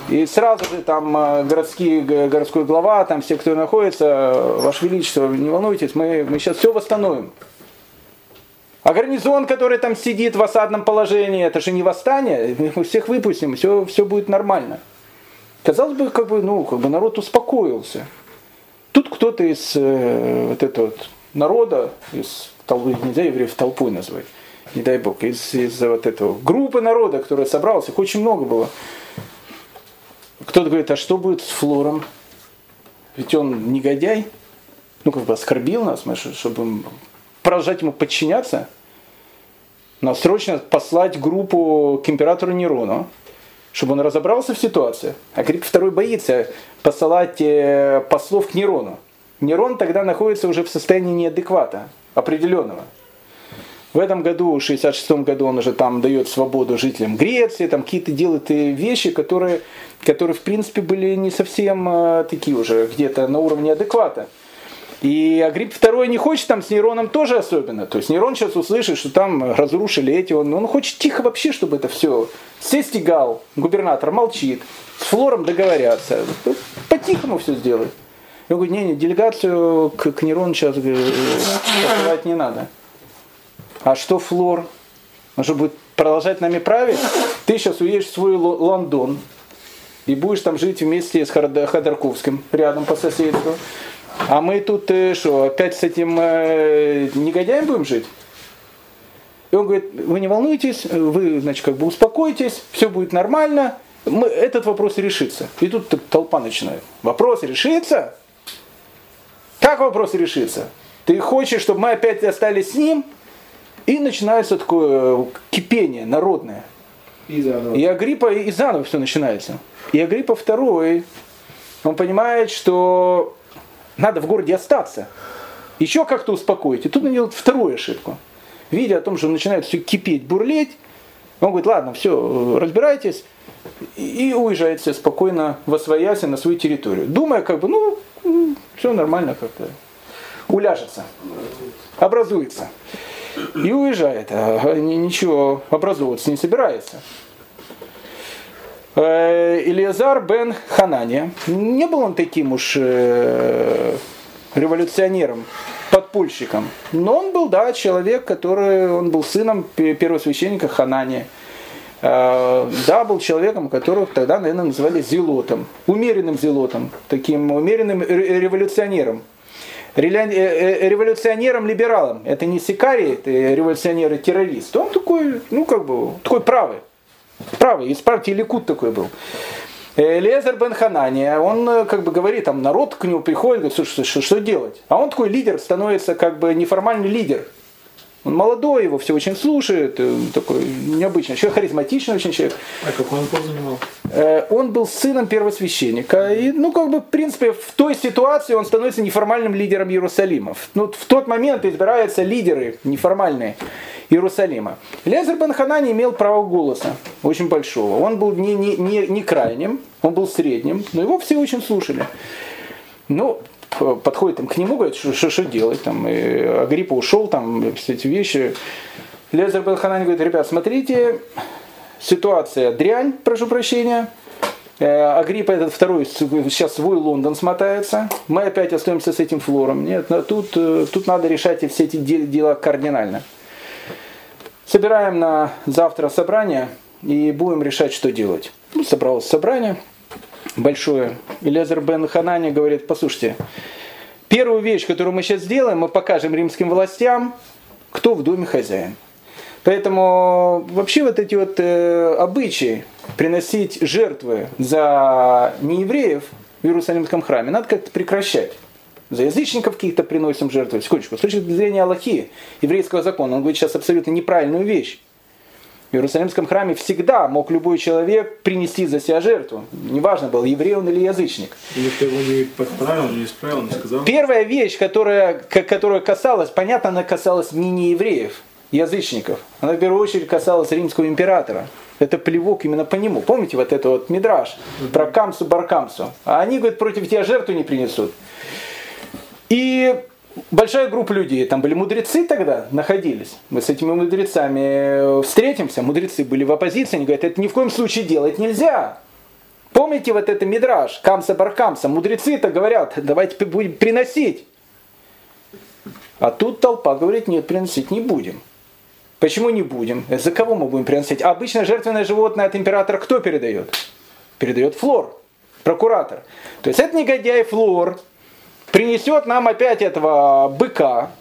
И сразу же там городские, городской глава, там все, кто находится, Ваше Величество, не волнуйтесь, мы, мы сейчас все восстановим. А гарнизон, который там сидит в осадном положении, это же не восстание, мы всех выпустим, все, все будет нормально. Казалось бы, как бы, ну, как бы народ успокоился. Тут кто-то из э, вот этого вот народа, из толпы, нельзя евреев толпой назвать, не дай бог, из, из вот этого группы народа, которая собралась, их очень много было. Кто-то говорит, а что будет с Флором? Ведь он негодяй, ну как бы оскорбил нас, мы, чтобы продолжать ему подчиняться. Нас срочно послать группу к императору Нерону, чтобы он разобрался в ситуации. Агриппа второй боится посылать послов к Нерону. Нерон тогда находится уже в состоянии неадеквата, определенного. В этом году, в шестьдесят шестом году, он уже там дает свободу жителям Греции, там какие-то делает вещи, которые, которые в принципе были не совсем а, такие уже, где-то на уровне адеквата. И Агрипп второй не хочет там с Нероном тоже особенно. То есть Нерон сейчас услышит, что там разрушили эти, он, он хочет тихо вообще, чтобы это все. Цестий Галл, губернатор, молчит, с Флором договорятся, по-тихому все сделают. Я говорю, не-не, делегацию к, к Нерону сейчас посылать не надо. А что Флор? Он же будет продолжать нами править? Ты сейчас уедешь в свой Лондон и будешь там жить вместе с Ходорковским, рядом по соседству. А мы тут что, опять с этим э, негодяем будем жить? И он говорит, вы не волнуйтесь, вы, значит, как бы успокойтесь, все будет нормально, мы, этот вопрос решится. И тут толпа начинает. Вопрос решится? Как вопрос решится? Ты хочешь, чтобы мы опять остались с ним? И начинается такое кипение народное. И, и Агриппа, и заново все начинается. И Агриппа второй, он понимает, что надо в городе остаться. Еще как-то успокоить. И тут он делает вторую ошибку. Видя о том, что начинает все кипеть, бурлеть, он говорит, ладно, все, разбирайтесь. И уезжает все спокойно восвоясь на свою территорию. Думая, как бы, ну, все нормально как-то. Уляжется. Образуется. И уезжает, а ничего образовываться не собирается. Элиэзер Бен Ханани, не был он таким уж революционером, подпольщиком, но он был, да, человек, который, он был сыном первосвященника Ханани. Да, был человеком, которого тогда, наверное, называли зелотом, умеренным зелотом, таким умеренным революционером. Революционером-либералом. Это не сикарий, это революционер-террорист. Он такой, ну как бы, такой правый. Правый, из партии Ликуд такой был. Элиэзер Бен Ханани, он как бы говорит, там народ к нему приходит, говорит, слушай, что, что делать? А он такой лидер, становится как бы неформальный лидер. Он молодой, его все очень слушают, такой необычный человек, харизматичный очень человек. А какой он пост занимал? Он был сыном первосвященника. И, ну, как бы, в принципе, в той ситуации он становится неформальным лидером Иерусалима. Ну, в тот момент избираются лидеры неформальные Иерусалима. Элиэзер Бен Ханани имел право голоса, очень большого. Он был не, не, не, не крайним, он был средним, но его все очень слушали. Ну, подходит там, к нему, говорит, что, что делать, там, и Агриппа ушел, там, все эти вещи. Элиэзер Бен Ханани говорит, ребят, смотрите, ситуация дрянь, прошу прощения, Агриппа этот второй сейчас свой Лондон смотается. Мы опять остаемся с этим Флором. Нет, тут, тут надо решать все эти дела кардинально. Собираем на завтра собрание и будем решать, что делать. Ну, собралось собрание большое. Элиэзер Бен Ханани говорит: послушайте, первую вещь, которую мы сейчас сделаем, мы покажем римским властям, кто в доме хозяин. Поэтому вообще вот эти вот э, обычаи приносить жертвы за неевреев в Иерусалимском храме надо как-то прекращать. За язычников каких-то приносим жертвы. Секундочку. С точки зрения Аллахи, еврейского закона, он говорит сейчас абсолютно неправильную вещь. В Иерусалимском храме всегда мог любой человек принести за себя жертву. Неважно, был еврей он или язычник. И это его не подправил, не исправил, не сказал. Первая вещь, которая, которая касалась, понятно, она касалась не неевреев, язычников. Она в первую очередь касалась римского императора. Это плевок именно по нему. Помните вот этот вот мидраш про Камсу, Бар-Камцу? А они, говорят, против тебя жертву не принесут. И большая группа людей, там были мудрецы тогда, находились. Мы с этими мудрецами встретимся, мудрецы были в оппозиции, они говорят, это ни в коем случае делать нельзя. Помните вот это мидраш, Камса, Бар-Камца, мудрецы-то говорят, давайте будем приносить. А тут толпа говорит, нет, приносить не будем. Почему не будем? За кого мы будем приносить? А обычно жертвенное животное от императора кто передает? Передает Флор, прокуратор. То есть этот негодяй Флор принесет нам опять этого быка,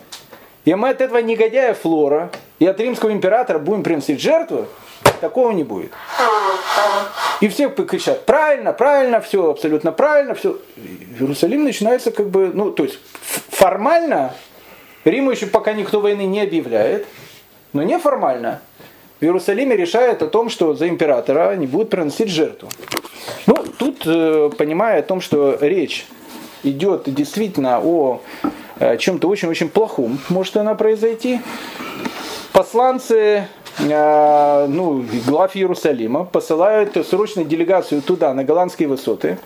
и мы от этого негодяя Флора и от римского императора будем приносить жертву, такого не будет. И все кричат, правильно, правильно, все абсолютно правильно, все. Иерусалим начинается как бы, ну то есть формально, Риму еще пока никто войны не объявляет, но неформально в Иерусалиме решает о том, что за императора они будут приносить жертву. Ну, тут, понимая о том, что речь идет действительно о чем-то очень-очень плохом, может она произойти, посланцы ну, глав Иерусалима посылают срочно делегацию туда, на голландские высоты,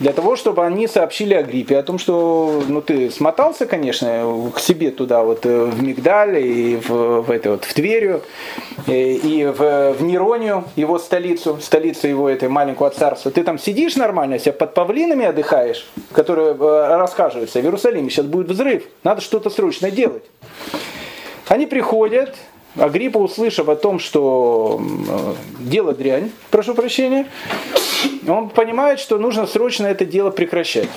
для того, чтобы они сообщили Агриппе о том, что ну, ты смотался, конечно, к себе туда, вот, в Мигдаль, и в, в, это, вот, в Тверию, и, и в, в Неронию, его столицу, столицу его этой маленького царства. Ты там сидишь нормально, себя под павлинами отдыхаешь, которые рассказываются, в Иерусалиме сейчас будет взрыв, надо что-то срочно делать. Они приходят, Агриппа, услышав о том, что дело дрянь, прошу прощения, он понимает, что нужно срочно это дело прекращать.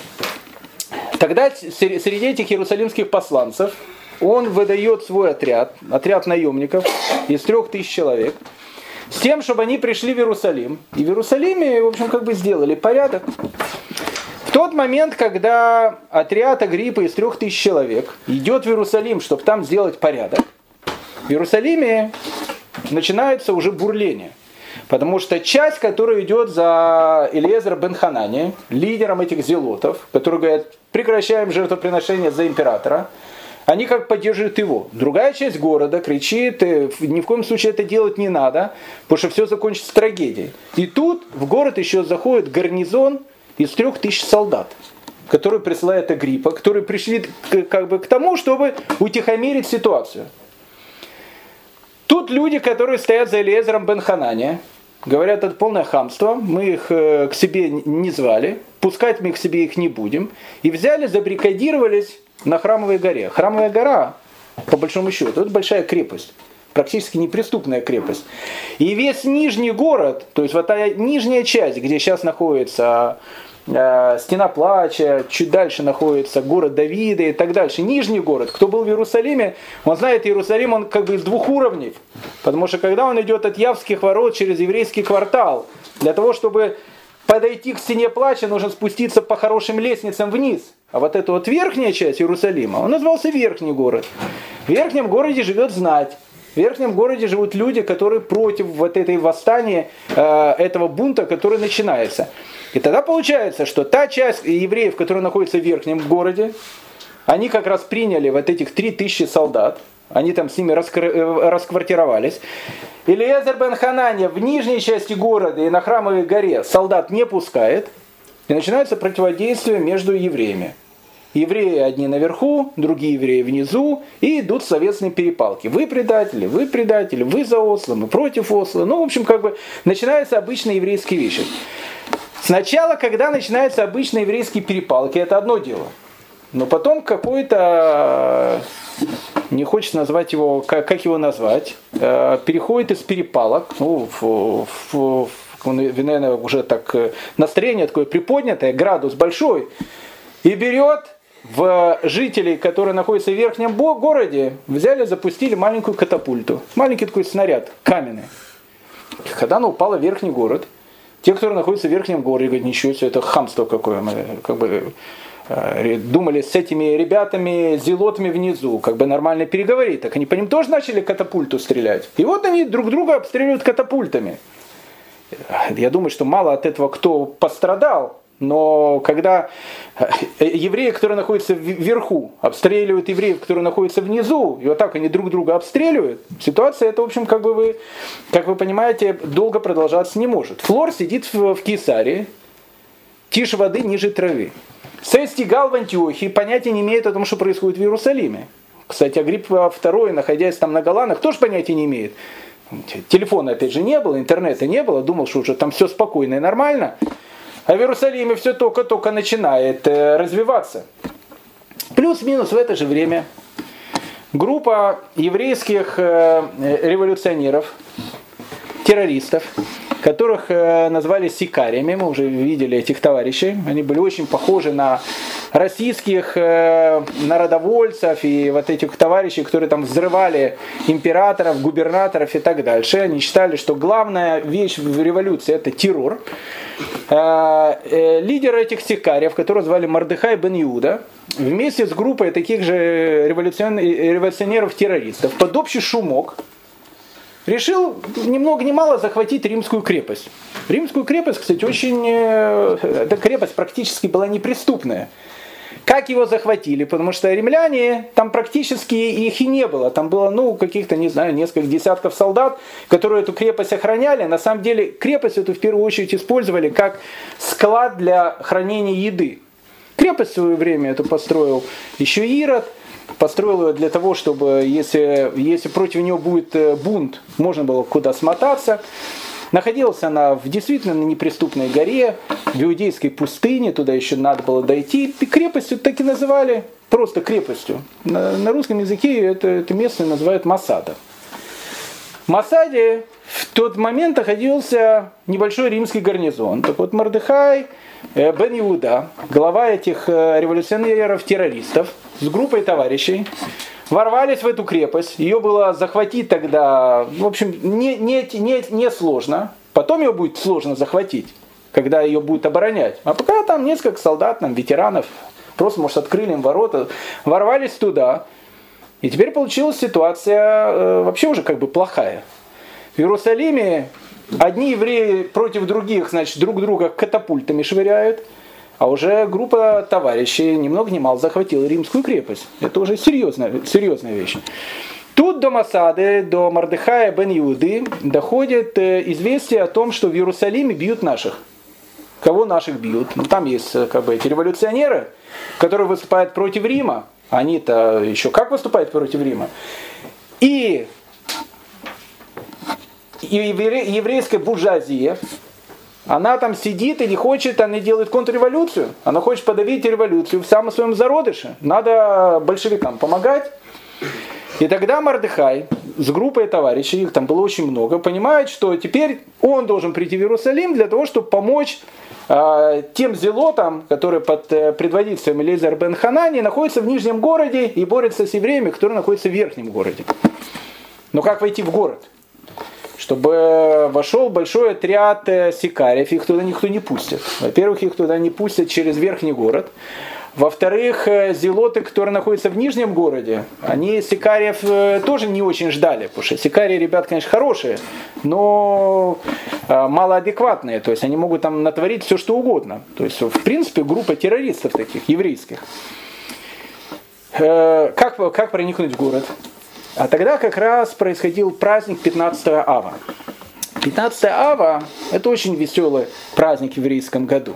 Тогда среди этих иерусалимских посланцев он выдает свой отряд, отряд наемников из трех тысяч человек, с тем, чтобы они пришли в Иерусалим. И в Иерусалиме, в общем, как бы сделали порядок. В тот момент, когда отряд Агриппы из трех тысяч человек идет в Иерусалим, чтобы там сделать порядок, в Иерусалиме начинается уже бурление. Потому что часть, которая идет за Элиэзера бен Ханани, лидером этих зелотов, которые говорят, прекращаем жертвоприношение за императора, они как поддерживают его. Другая часть города кричит, ни в коем случае это делать не надо, потому что все закончится трагедией. И тут в город еще заходит гарнизон из трех тысяч солдат, которые присылает Агриппа, которые пришли как бы к тому, чтобы утихомирить ситуацию. Тут люди, которые стоят за Элиэзером бен Ханани, говорят, это полное хамство, мы их к себе не звали, пускать мы к себе их не будем. И взяли, забрикадировались на Храмовой горе. Храмовая гора, по большому счету, это большая крепость, практически неприступная крепость. И весь нижний город, то есть вот та нижняя часть, где сейчас находится Стена Плача, чуть дальше находится город Давида и так дальше. Нижний город. Кто был в Иерусалиме, он знает, Иерусалим он как бы из двух уровней. Потому что когда он идет от Явских ворот через еврейский квартал, для того, чтобы подойти к Стене Плача, нужно спуститься по хорошим лестницам вниз. А вот эта вот верхняя часть Иерусалима, он назывался Верхний город. В Верхнем городе живет знать. В Верхнем городе живут люди, которые против вот этой восстания, этого бунта, который начинается. И тогда получается, что та часть евреев, которая находится в Верхнем городе, они как раз приняли вот этих три тысячи солдат, они там с ними расквартировались. Элиэзер бен Ханани в нижней части города и на Храмовой горе солдат не пускает, и начинается противодействие между евреями. Евреи одни наверху, другие евреи внизу, и идут словесные перепалки. Вы предатели, вы предатели, вы за Осло, мы против Осло. Ну, в общем, как бы начинаются обычные еврейские вещи. Сначала, когда начинаются обычные еврейские перепалки, это одно дело. Но потом какой-то, не хочется назвать его, как, как его назвать, переходит из перепалок, ну, в, в, в, наверное, уже так настроение такое приподнятое, градус большой, и берет в жителей, которые находятся в верхнем городе, взяли, запустили маленькую катапульту, маленький такой снаряд, каменный. Когда она упала в верхний город, те, которые находятся в верхнем городе, говорят, ничего себе, это хамство какое, мы как бы думали с этими ребятами, зелотами внизу, как бы нормально переговорить. Так они по ним тоже начали катапульту стрелять. И вот они друг друга обстреливают катапультами. Я думаю, что мало от этого кто пострадал, но когда евреи, которые находятся вверху, обстреливают евреев, которые находятся внизу, и вот так они друг друга обстреливают, ситуация эта, в общем, как бы вы, как вы понимаете, долго продолжаться не может. Флор сидит в, в Кесарии, тише воды, ниже травы. Цестий Галл в Антиохии понятия не имеет о том, что происходит в Иерусалиме. Кстати, Агриппа второй, находясь там на Голанах, тоже понятия не имеет. Телефона, опять же, не было, интернета не было, думал, что уже там все спокойно и нормально. А в Иерусалиме все только-только начинает развиваться. Плюс-минус в это же время группа еврейских революционеров, террористов, которых назвали сикариями, мы уже видели этих товарищей, они были очень похожи на российских народовольцев и вот этих товарищей, которые там взрывали императоров, губернаторов и так дальше. Они считали, что главная вещь в революции – это террор. Лидер этих сикариев, которого звали Мардыхай Бен Иегуда, вместе с группой таких же революционеров-террористов под общий шумок решил ни много ни мало захватить римскую крепость. Римскую крепость, кстати, очень... Эта крепость практически была неприступная. Как его захватили? Потому что римляне, там практически их и не было. Там было, ну, каких-то, не знаю, несколько десятков солдат, которые эту крепость охраняли. На самом деле, крепость эту в первую очередь использовали как склад для хранения еды. Крепость в свое время эту построил еще Ирод. Построил ее для того, чтобы, если, если против нее будет бунт, можно было куда смотаться. Находилась она в действительно неприступной горе, в иудейской пустыне, туда еще надо было дойти. И крепостью так и называли, просто крепостью. На, на русском языке это, это место называют Масада. В Масаде в тот момент находился небольшой римский гарнизон. Так вот, Мардыхай Бен Иегуда, глава этих революционеров-террористов, с группой товарищей ворвались в эту крепость. Ее было захватить тогда, в общем, не, не, не, не сложно. Потом ее будет сложно захватить, когда ее будут оборонять. А пока там несколько солдат, там, ветеранов, просто, может, открыли им ворота, ворвались туда. И теперь получилась ситуация э, вообще уже как бы плохая. В Иерусалиме одни евреи против других, значит, друг друга катапультами швыряют, а уже группа товарищей ни много ни мало захватила римскую крепость. Это уже серьезная, серьезная вещь. Тут до Масады, до Мардыхая Бен Иегуды доходит известие о том, что в Иерусалиме бьют наших. Кого наших бьют? Ну, там есть как бы эти революционеры, которые выступают против Рима. Они-то еще как выступают против Рима? И, и еврейская буржуазия, она там сидит и не хочет, она делает контрреволюцию. Она хочет подавить революцию в самом своем зародыше. Надо большевикам помогать. И тогда Мардыхай с группой товарищей, их там было очень много, понимает, что теперь он должен прийти в Иерусалим для того, чтобы помочь э, тем зелотам, которые под э, предводительством Элиэзер Бен Ханани находятся в нижнем городе и борются с евреями, которые находятся в верхнем городе. Но как войти в город? Чтобы вошел большой отряд сикариев, их туда никто не пустит. Во-первых, их туда не пустят через верхний город. Во-вторых, зелоты, которые находятся в нижнем городе, они сикариев тоже не очень ждали, потому что сикарии, ребят, конечно, хорошие, но малоадекватные, то есть они могут там натворить все, что угодно. То есть, в принципе, группа террористов таких, еврейских. Как, как проникнуть в город? А тогда как раз происходил праздник пятнадцатого ава. пятнадцатое ава – это очень веселый праздник в еврейском году.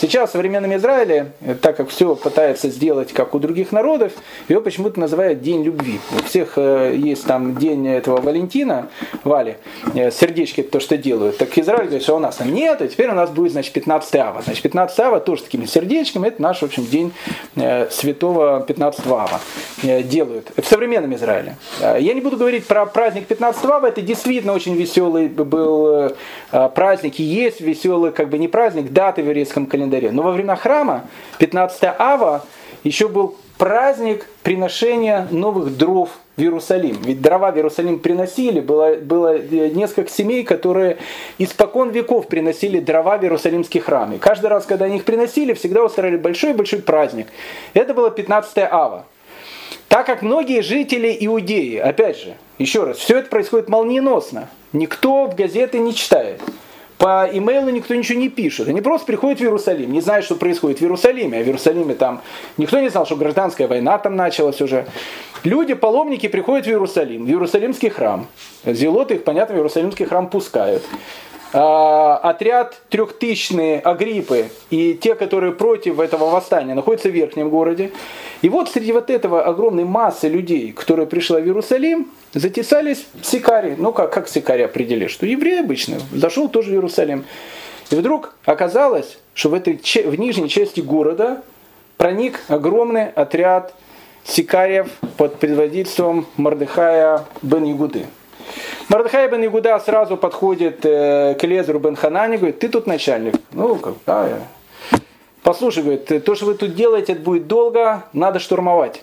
Сейчас в современном Израиле, так как все пытается сделать, как у других народов, его почему-то называют День любви. У всех есть там День этого Валентина, Вали, сердечки то, что делают. Так Израиль говорит, что у нас там нет, и теперь у нас будет, значит, пятнадцатое ава. Значит, пятнадцатое ава тоже такими сердечками, это наш, в общем, День святого пятнадцатого ава делают. В современном Израиле. Я не буду говорить про праздник пятнадцатого ава, это действительно очень веселый был праздник, и есть веселый, как бы не праздник, даты в еврейском календаре. Но во времена храма пятнадцатое ава еще был праздник приношения новых дров в Иерусалим. Ведь дрова в Иерусалим приносили, было, было несколько семей, которые испокон веков приносили дрова в Иерусалимский храм. И каждый раз, когда они их приносили, всегда устраивали большой-большой праздник. Это было пятнадцатое ава. Так как многие жители Иудеи, опять же, еще раз, все это происходит молниеносно. Никто в газеты не читает. По имейлу никто ничего не пишет. Они просто приходят в Иерусалим, не знают, что происходит в Иерусалиме. А в Иерусалиме там никто не знал, что гражданская война там началась уже. Люди, паломники, приходят в Иерусалим, в Иерусалимский храм. Зелоты их, понятно, в Иерусалимский храм пускают. Отряд трехтысячные Агриппы и те, которые против этого восстания, находятся в верхнем городе. И вот среди вот этого огромной массы людей, которые пришла в Иерусалим, затесались сикари. Ну как, как сикари определили? Что евреи обычные. Зашел тоже в Иерусалим. И вдруг оказалось, что в, этой, в нижней части города проник огромный отряд сикариев под предводительством Мардыхая Бен Иегуды. Мардыхай Бен Иегуда сразу подходит к Элиэзеру Бен Ханани и говорит, ты тут начальник. Ну, как, да, я. Послушай, говорит, то, что вы тут делаете, это будет долго, надо штурмовать.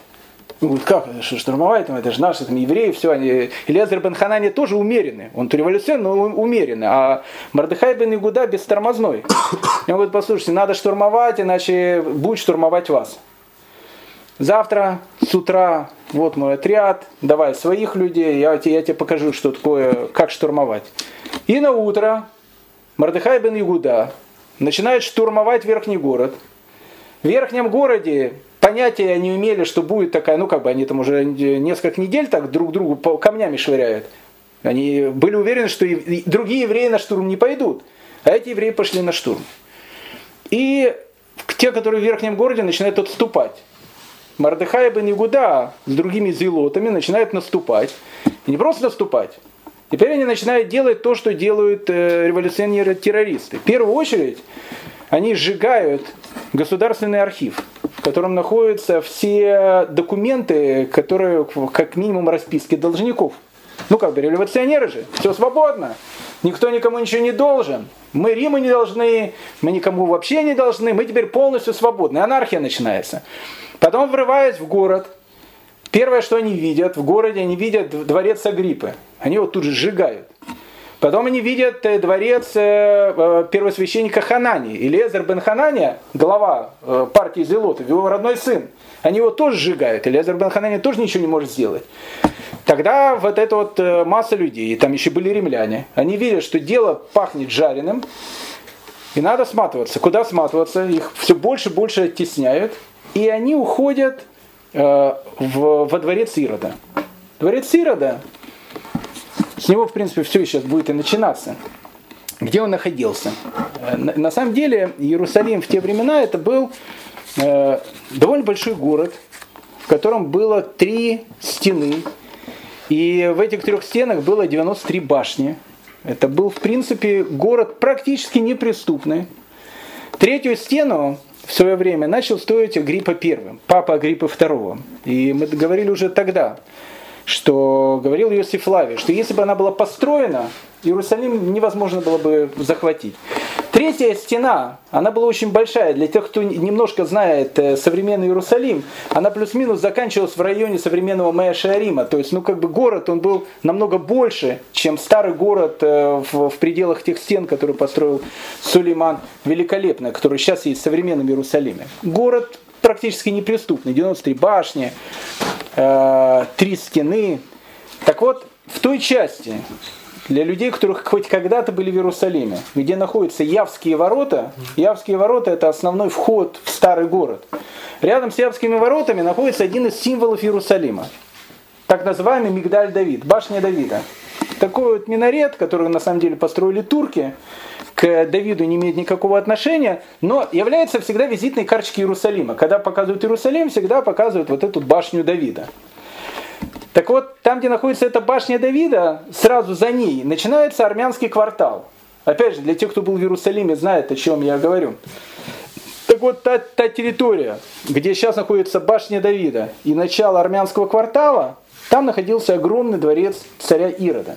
Он говорит, как штурмовать? Это же наши, там, евреи, все. Они... Элиэзер Бен Ханани тоже умеренный. Он революционный, но умеренный. А Мардыхай Бен Иегуда бестормозной. И он говорит, послушайте, надо штурмовать, иначе будет штурмовать вас. Завтра с утра вот мой отряд, давай своих людей, я, я тебе покажу, что такое, как штурмовать. И на утро Мардыхай бен Иегуда начинает штурмовать верхний город. В верхнем городе понятия не имели, что будет такая, ну как бы они там уже несколько недель так друг другу камнями швыряют. Они были уверены, что другие евреи на штурм не пойдут, а эти евреи пошли на штурм. И те, которые в верхнем городе, начинают отступать. Мардыхай бен Иегуда с другими зелотами начинают наступать. И не просто наступать. Теперь они начинают делать то, что делают э, революционеры террористы. В первую очередь они сжигают государственный архив, в котором находятся все документы, которые как минимум расписки должников. Ну как бы революционеры же, все свободно, никто никому ничего не должен. Мы Риму не должны, мы никому вообще не должны, мы теперь полностью свободны. Анархия начинается. Потом, врываясь в город, первое, что они видят в городе, они видят дворец Агриппы. Они его тут же сжигают. Потом они видят дворец первосвященника Ханани. Элиэзер бен Ханани, глава партии зелотов, его родной сын. Они его тоже сжигают. Элиэзер бен Ханани тоже ничего не может сделать. Тогда вот эта вот масса людей, там еще были римляне, они видят, что дело пахнет жареным, и надо сматываться. Куда сматываться? Их все больше и больше оттесняют. И они уходят э, в, во дворец Ирода. Дворец Ирода, с него, в принципе, все сейчас будет и начинаться. Где он находился? На, на самом деле, Иерусалим в те времена это был э, довольно большой город, в котором было три стены. И в этих трех стенах было девяносто три башни. Это был, в принципе, город практически неприступный. Третью стену в свое время начал строить Агриппа Первый, папа Агриппа Второй. И мы говорили уже тогда, что говорил Йосиф Флавий, что если бы она была построена, Иерусалим невозможно было бы захватить. Третья стена, она была очень большая. Для тех, кто немножко знает современный Иерусалим, она плюс-минус заканчивалась в районе современного Мэя Шеарима. То есть, ну как бы город, он был намного больше, чем старый город в, в пределах тех стен, которые построил Сулейман Великолепный, который сейчас есть в современном Иерусалиме. Город практически неприступный. девяносто три башни, э, три стены. Так вот, в той части... Для людей, которые хоть когда-то были в Иерусалиме, где находятся Явские ворота. Явские ворота – это основной вход в старый город. Рядом с Явскими воротами находится один из символов Иерусалима. Так называемый Мигдаль Давид, башня Давида. такой вот минарет, который на самом деле построили турки, к Давиду не имеет никакого отношения, но является всегда визитной карточкой Иерусалима. Когда показывают Иерусалим, всегда показывают вот эту башню Давида. Так вот, там, где находится эта башня Давида, сразу за ней начинается армянский квартал. Опять же, для тех, кто был в Иерусалиме, знает, о чем я говорю. Так вот, та, та территория, где сейчас находится башня Давида и начало армянского квартала, там находился огромный дворец царя Ирода.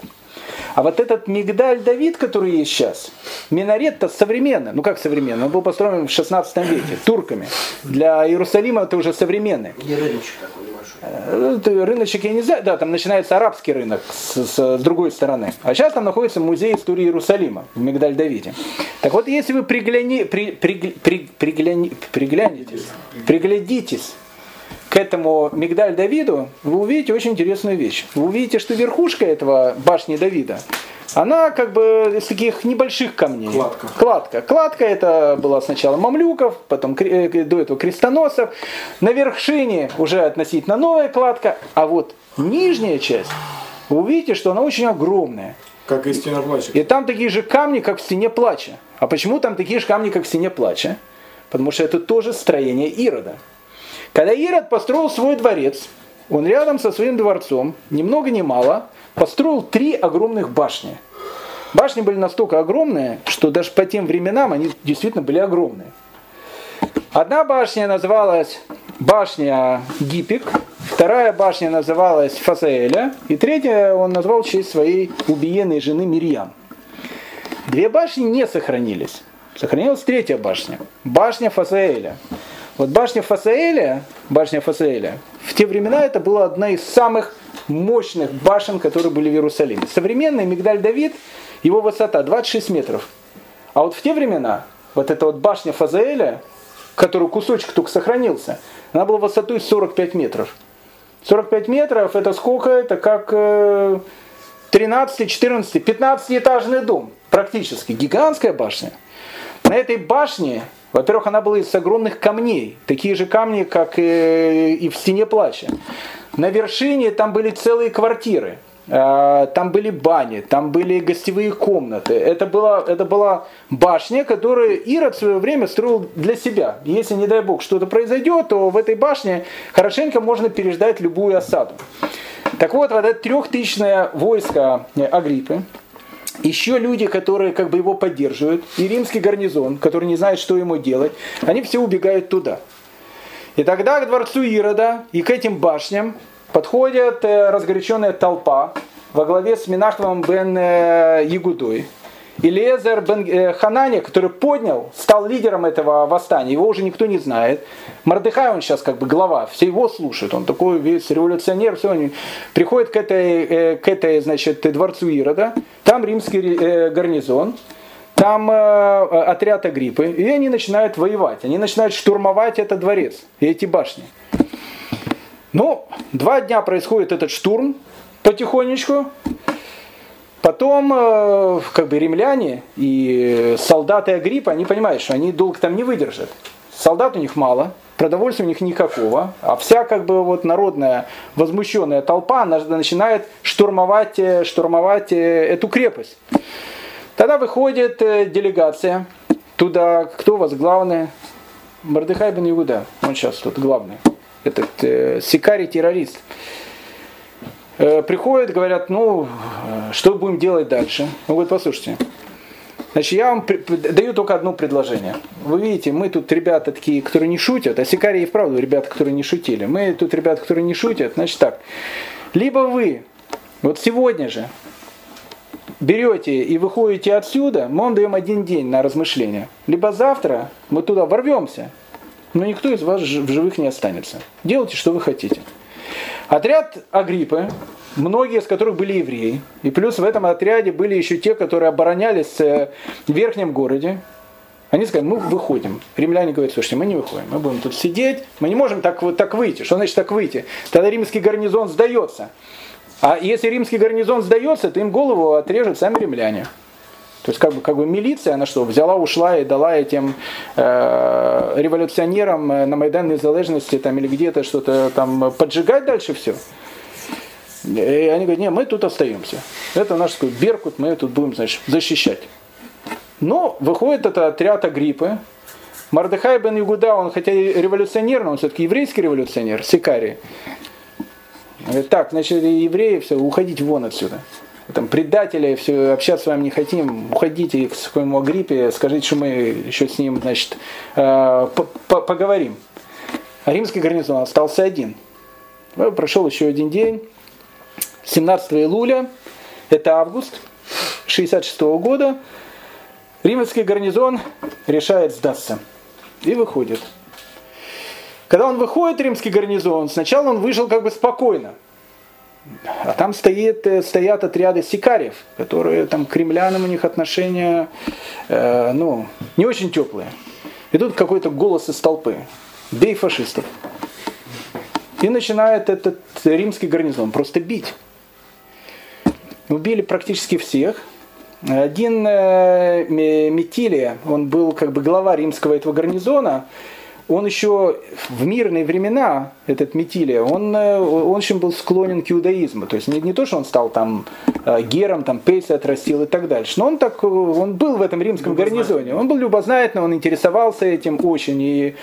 А вот этот мигдаль Давид, который есть сейчас, минарет-то современный. Ну как современный? Он был построен в шестнадцатом веке турками. Для Иерусалима это уже современный. Не рыночек такой небольшой. Рыночек я не знаю. Да, там начинается арабский рынок с, с другой стороны. А сейчас там находится музей истории Иерусалима в мигдаль Давиде. Так вот, если вы пригляни, при, при, при, пригляни, приглянетесь, приглядитесь к этому мигдаль Давиду, вы увидите очень интересную вещь. Вы увидите, что верхушка этого башни Давида, она как бы из таких небольших камней. Кладка. Кладка. Кладка это была сначала мамлюков, потом до этого крестоносцев. На вершине уже относительно новая кладка. А вот нижняя часть, вы увидите, что она очень огромная. Как и стена плача. И там такие же камни, как в стене плача. А почему там такие же камни, как в стене плача? Потому что это тоже строение Ирода. Когда Ирод построил свой дворец, он рядом со своим дворцом, ни много ни мало, построил три огромных башни. Башни были настолько огромные, что даже по тем временам они действительно были огромные. Одна башня называлась башня Гипик, вторая башня называлась Фазаэля, и третья он назвал в честь своей убиенной жены Мирьям. Две башни не сохранились. Сохранилась третья башня, башня Фазаэля. Вот башня Фасаэля, башня Фасаэля, в те времена это была одна из самых мощных башен, которые были в Иерусалиме. Современный мигдаль Давид, его высота двадцать шесть метров. А вот в те времена, вот эта вот башня Фасаэля, которую кусочек только сохранился, она была высотой сорок пять метров. сорок пять метров это сколько? Это как тринадцать, четырнадцать, пятнадцатиэтажный дом. Практически гигантская башня. На этой башне... Во-первых, она была из огромных камней, такие же камни, как и в стене плача. На вершине там были целые квартиры, там были бани, там были гостевые комнаты. Это была, это была башня, которую Ирод в свое время строил для себя. Если, не дай бог, что-то произойдет, то в этой башне хорошенько можно переждать любую осаду. Так вот, вот это трехтысячное войско Агриппы, еще люди, которые как бы его поддерживают, и римский гарнизон, который не знает, что ему делать, они все убегают туда. И тогда к дворцу Ирода и к этим башням подходит разгоряченная толпа во главе с Менахемом бен Иегудой. Элиэзер Бен Ханани, который поднял, стал лидером этого восстания, его уже никто не знает. Мардыхай, он сейчас как бы глава, все его слушают, он такой весь революционер, все, он приходит к этой, к этой, значит, дворцу Ирода, там римский гарнизон, там отряд Агриппы, и они начинают воевать, они начинают штурмовать этот дворец и эти башни. Ну, два дня происходит этот штурм потихонечку. Потом, как бы, римляне и солдаты Агриппа, они понимают, что они долго там не выдержат. Солдат у них мало, продовольствия у них никакого, а вся, как бы, вот народная возмущенная толпа, она начинает штурмовать, штурмовать эту крепость. Тогда выходит делегация туда, кто у вас главный? Мардыхай бен Иегуда, он сейчас тут главный, этот э, сикарий-террорист. Приходят, говорят, ну, что будем делать дальше? Он говорит, послушайте, значит, я вам даю только одно предложение. Вы видите, мы тут ребята такие, которые не шутят, а сикарии и вправду ребята, которые не шутили. Мы тут ребята, которые не шутят, значит так. Либо вы вот сегодня же берете и выходите отсюда, мы вам даем один день на размышление. Либо завтра мы туда ворвемся, но никто из вас в живых не останется. Делайте, что вы хотите. Отряд Агриппы, многие из которых были евреи, и плюс в этом отряде были еще те, которые оборонялись в верхнем городе, они сказали, мы выходим. Римляне говорят, слушайте, мы не выходим, мы будем тут сидеть, мы не можем так, вот, так выйти. Что значит так выйти? Тогда римский гарнизон сдается. А если римский гарнизон сдается, то им голову отрежут сами римляне. То есть как бы, как бы милиция, она что, взяла, ушла и дала этим э, революционерам на Майдан Незалежности там, или где-то что-то там поджигать дальше все. И они говорят, нет, мы тут остаемся. Это наш такой беркут, мы тут будем, значит, защищать. Но выходит это отряд Агриппы. Мардыхай Бен Иегуда, он хотя и революционер, но он все-таки еврейский революционер, сикарий. Говорит, так, значит, евреи, все, уходите вон отсюда. Там, предатели, все, общаться с вами не хотим, уходите к своему Агриппе, скажите, что мы еще с ним, значит, поговорим. А римский гарнизон остался один. Прошел еще один день. семнадцатого июля, это август шестьдесят шестого года, римский гарнизон решает сдаться и выходит. Когда он выходит, римский гарнизон, сначала он вышел как бы спокойно, а там стоит, стоят отряды сикариев, которые там к римлянам у них отношения э, ну, не очень теплые. И тут какой-то голос из толпы: бей фашистов. И начинает этот римский гарнизон просто бить. Убили практически всех. Один э, Метилия, он был как бы глава римского этого гарнизона, он еще в мирные времена, этот Метилия, он, он в общем был склонен к иудаизму. То есть не, не то, что он стал там гером, там пейсы отрастил и так дальше. Но он, так, он был в этом римском гарнизоне. Он был любознательный, он интересовался этим очень. И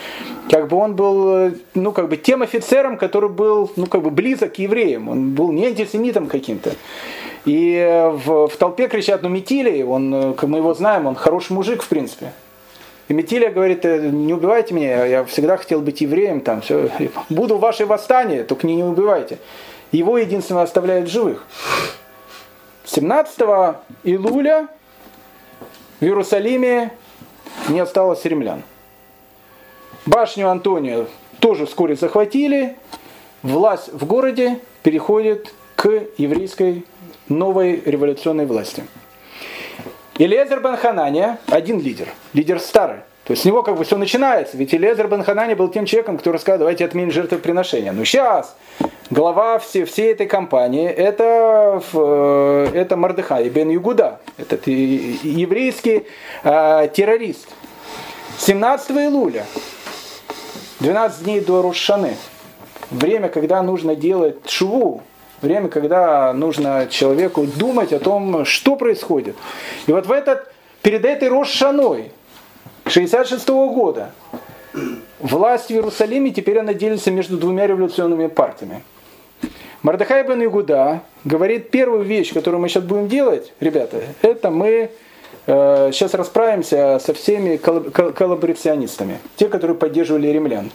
как бы он был ну, как бы тем офицером, который был ну, как бы близок к евреям. Он был не антисемитом каким-то. И в, в толпе кричат, ну Метилий, он, как мы его знаем, он хороший мужик в принципе. И Метилия говорит, не убивайте меня, я всегда хотел быть евреем, там, все. Буду в ваше восстание, только не, не убивайте. Его единственное оставляют живых. семнадцатого июля в Иерусалиме не осталось римлян. Башню Антонию тоже вскоре захватили. Власть в городе переходит к еврейской новой революционной власти. Элиэзер Бен Ханани, один лидер, лидер старый. То есть с него как бы все начинается. Ведь Элиэзер Бен Ханани был тем человеком, который сказал, давайте отменим жертвоприношение. Но сейчас глава всей, всей этой кампании, это, это Мардыхай Бен Иегуда, этот еврейский э, террорист. семнадцатого июля, двенадцать дней до Рошашаны, время, когда нужно делать тшуву, время, когда нужно человеку думать о том, что происходит. И вот в этот, перед этой Рошашаной шестьдесят шестого года власть в Иерусалиме теперь она делится между двумя революционными партиями. Мардыхай Бен Иегуда говорит, первую вещь, которую мы сейчас будем делать, ребята, это мы э, сейчас расправимся со всеми коллаборационистами, те, которые поддерживали римлян.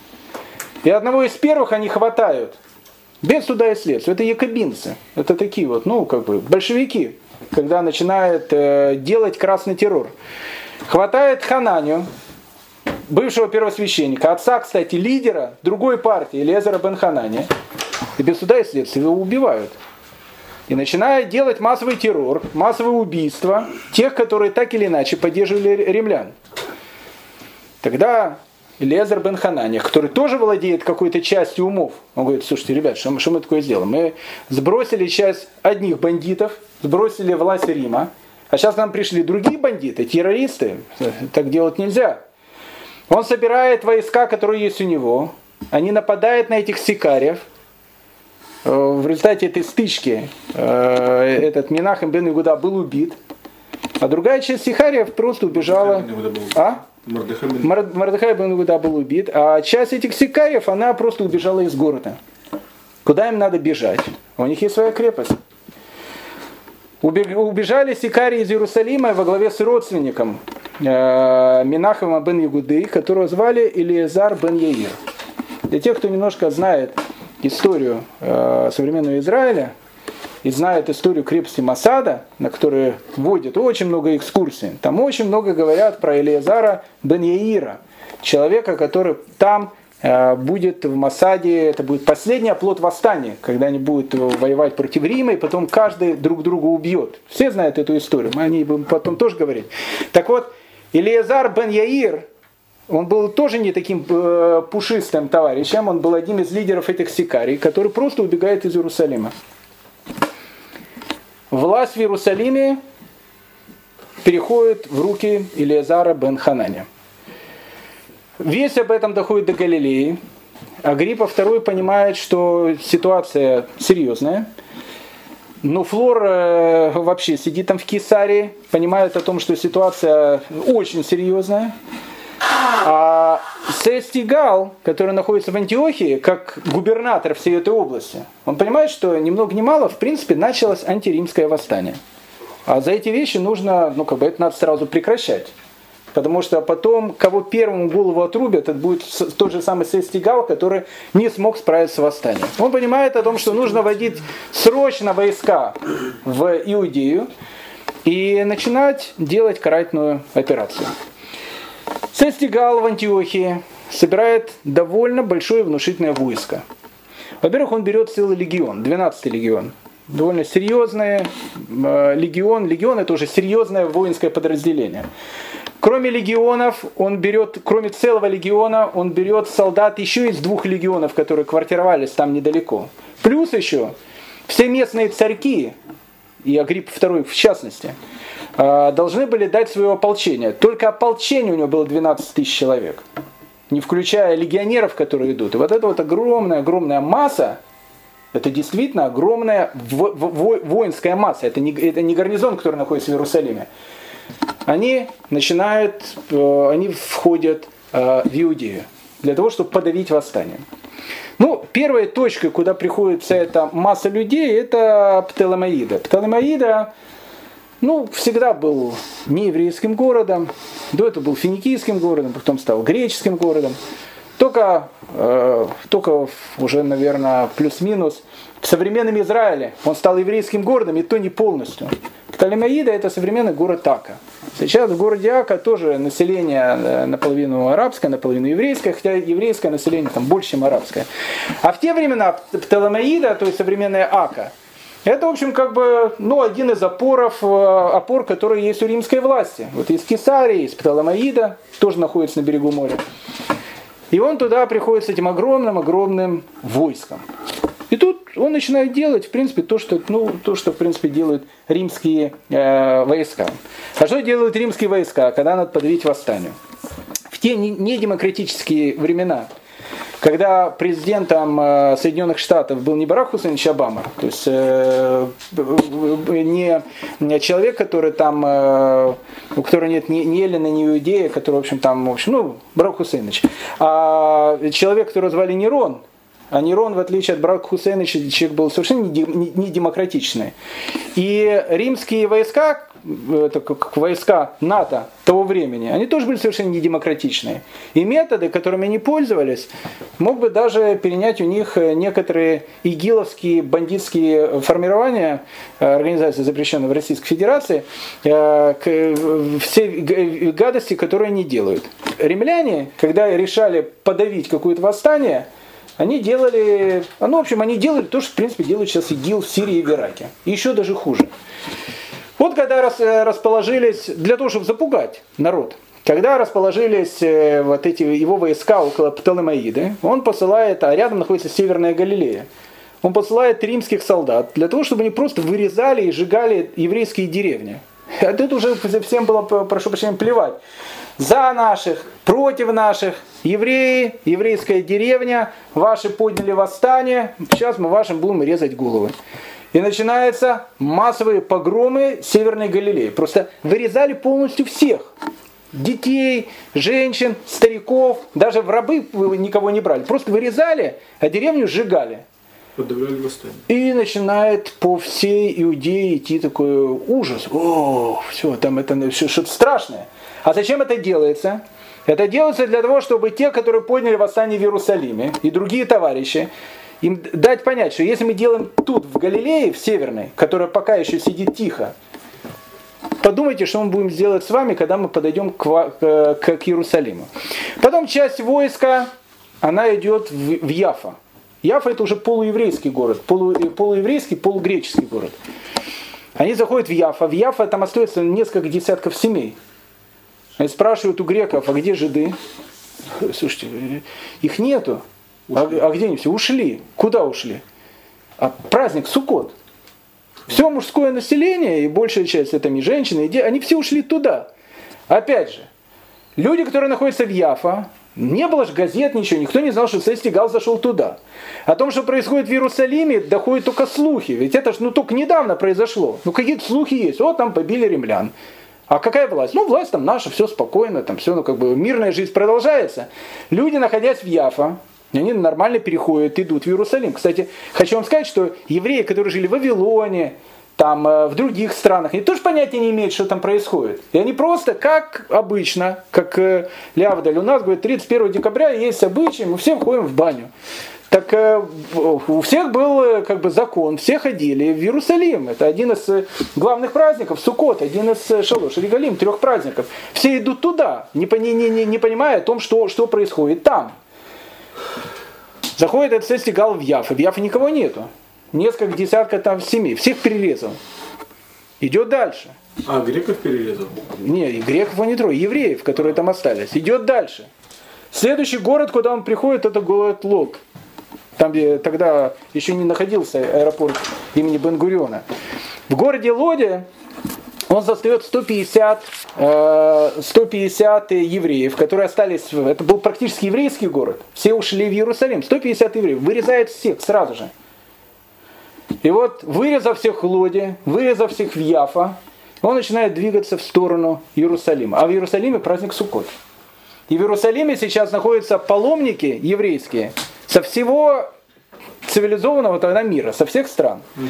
И одного из первых они хватают. Без суда и следствия. Это якобинцы. Это такие вот, ну, как бы, большевики, когда начинают э, делать красный террор. Хватает Хананию, бывшего первосвященника, отца, кстати, лидера другой партии, Элиэзера Бен Ханани. И без суда и следствия его убивают. И начинают делать массовый террор, массовые убийства тех, которые так или иначе поддерживали римлян. Тогда... Элиэзер Бен Ханани, который тоже владеет какой-то частью умов. Он говорит, слушайте, ребят, что, что мы такое сделаем? Мы сбросили часть одних бандитов, сбросили власть Рима, а сейчас к нам пришли другие бандиты, террористы. Так делать нельзя. Он собирает войска, которые есть у него. Они нападают на этих сикариев. В результате этой стычки этот Менахем Бен Иегуда был убит. А другая часть сикариев просто убежала. А? Мардыхай Бен... Мардыхай Бен Иегуда был убит, а часть этих сикариев, она просто убежала из города. Куда им надо бежать? У них есть своя крепость. Убежали сикарии из Иерусалима во главе с родственником Менахема Бен Иегуды, которого звали Элиазар Бен Яир. Для тех, кто немножко знает историю современного Израиля и знает историю крепости Масада, на которую вводят очень много экскурсий, там очень много говорят про Элиазара Бен Яира, человека, который там э, будет в Масаде, это будет последний оплот восстания, когда они будут воевать против Рима, и потом каждый друг друга убьет. Все знают эту историю, мы о ней будем потом тоже говорить. Так вот, Элиазар Бен Яир, он был тоже не таким э, пушистым товарищем, он был одним из лидеров этих сикарий, который просто убегает из Иерусалима. Власть в Иерусалиме переходит в руки Элиэзера бен Ханани. Весть об этом доходит до Галилеи. Агриппа второй понимает, что ситуация серьезная. Но Флор э, вообще сидит там в Кесарии, понимает о том, что ситуация очень серьезная. А Цестий Галл, который находится в Антиохии, как губернатор всей этой области, он понимает, что ни много ни мало, в принципе, началось антиримское восстание. А за эти вещи нужно, ну как бы, это надо сразу прекращать. Потому что потом, кого первому голову отрубят, это будет тот же самый Цестий Галл, который не смог справиться с восстанием. Он понимает о том, что нужно вводить срочно войска в Иудею и начинать делать карательную операцию. Цестий Галл в Антиохии собирает довольно большое внушительное войско. Во-первых, он берет целый легион, двенадцатый легион. Довольно серьезный легион. Легион – это уже серьезное воинское подразделение. Кроме легионов, он берет, кроме целого легиона, он берет солдат еще из двух легионов, которые квартировались там недалеко. Плюс еще все местные царьки, и Агриппа второй в частности, должны были дать свое ополчение. Только ополчение у него было двенадцать тысяч человек, не включая легионеров, которые идут. И вот эта вот огромная-огромная масса, это действительно огромная во- во- воинская масса. Это не, это не гарнизон, который находится в Иерусалиме. Они начинают, они входят в Иудею для того, чтобы подавить восстание. Ну, первой точкой, куда приходит вся эта масса людей, это Птолемаида. Птолемаида, ну, всегда был нееврейским городом, до этого был финикийским городом, потом стал греческим городом. Только, только уже, наверное, плюс-минус в современном Израиле он стал еврейским городом, и то не полностью. Птолемаида – это современный город Ака. Сейчас в городе Ака тоже население наполовину арабское, наполовину еврейское, хотя еврейское население там больше, чем арабское. А в те времена Птолемаида, то есть современная Ака, это, в общем, как бы, ну, один из опоров, опор, которые есть у римской власти. Вот из Кесарии, из Птолемаида, тоже находится на берегу моря. И он туда приходит с этим огромным-огромным войском. И тут он начинает делать, в принципе, то, что, ну, то, что в принципе, делают римские э, войска. А что делают римские войска, когда надо подавить восстанию? В те недемократические времена, когда президентом э, Соединенных Штатов был не Барак Хусейнович Обама, то есть э, не, не человек, который там, э, у которого нет ни, ни эллина, ни иудея, который, в общем, там, в общем, ну, Барак Хусейнович, а человек, которого звали Нерон. А Нерон, в отличие от Барака Хусейновича, человек был совершенно недемократичный. И римские войска, это как войска НАТО того времени, они тоже были совершенно недемократичные. И методы, которыми они пользовались, мог бы даже перенять у них некоторые игиловские бандитские формирования, организации, запрещенные в Российской Федерации, все гадости, которые они делают. Римляне, когда решали подавить какое-то восстание, Они делали, ну, в общем, они делали то, что, в принципе, делают сейчас ИГИЛ в Сирии и в Ираке. И еще даже хуже. Вот когда расположились, для того, чтобы запугать народ, когда расположились вот эти его войска около Птолемаиды, он посылает, а рядом находится Северная Галилея, он посылает римских солдат для того, чтобы они просто вырезали и сжигали еврейские деревни. А тут уже всем было, прошу прощения, плевать. За наших, против наших, евреи, еврейская деревня, ваши подняли восстание, сейчас мы вашим будем резать головы. И начинаются массовые погромы Северной Галилеи. Просто вырезали полностью всех. Детей, женщин, стариков, даже в рабы никого не брали. Просто вырезали, а деревню сжигали. Подавляли восстание. И начинает по всей Иудее идти такой ужас. О, все, там это все что-то страшное. А зачем это делается? Это делается для того, чтобы те, которые подняли восстание в Иерусалиме, и другие товарищи, им дать понять, что если мы делаем тут, в Галилее, в Северной, которая пока еще сидит тихо, подумайте, что мы будем делать с вами, когда мы подойдем к, к, к Иерусалиму. Потом часть войска, она идет в, в Яффа. Яффа это уже полуеврейский город, полу, полуеврейский, полугреческий город. Они заходят в Яффа. В Яффа там остается несколько десятков семей. Они спрашивают у греков, а где жиды? Слушайте, их нету. А, а где они все? Ушли. Куда ушли? А праздник Суккот. Все мужское население, и большая часть это не женщины, они все ушли туда. Опять же, люди, которые находятся в Яффа, Не было же газет, ничего, никто не знал, что Цестий Галл зашел туда. О том, что происходит в Иерусалиме, доходят только слухи. Ведь это ж ну, только недавно произошло. Ну какие-то слухи есть. О, там побили римлян. А какая власть? Ну власть там наша, все спокойно, там все, ну как бы мирная жизнь продолжается. Люди, находясь в Яффа, они нормально переходят, идут в Иерусалим. Кстати, хочу вам сказать, что евреи, которые жили в Вавилоне, там, в других странах, они тоже понятия не имеют, что там происходит. И они просто, как обычно, как Лявдаль, у нас, говорит, тридцать первого декабря есть обычай, мы все входим в баню. Так у всех был как бы закон, все ходили в Иерусалим. Это один из главных праздников, Суккот, один из Шалош Регалим, трех праздников. Все идут туда, не, не, не, не понимая о том, что, что происходит там. Заходит этот Цестий Галл в Яффу. В Яффе никого нету. Несколько десятков там семей. Всех перерезал. Идет дальше. А, греков перерезал? Не, греков он не трогал. Евреев, которые там остались. Идет дальше. Следующий город, куда он приходит, это город Лод. Там, где тогда еще не находился аэропорт имени Бен-Гуриона. В городе Лоде он застает сто пятьдесят евреев, которые остались... Это был практически еврейский город. Все ушли в Иерусалим. сто пятьдесят евреев. Вырезает всех сразу же. И вот, вырезав всех в Лоде, вырезав всех в Яффа, он начинает двигаться в сторону Иерусалима. А в Иерусалиме праздник Суккот. И в Иерусалиме сейчас находятся паломники еврейские со всего цивилизованного тогда мира, со всех стран. Угу.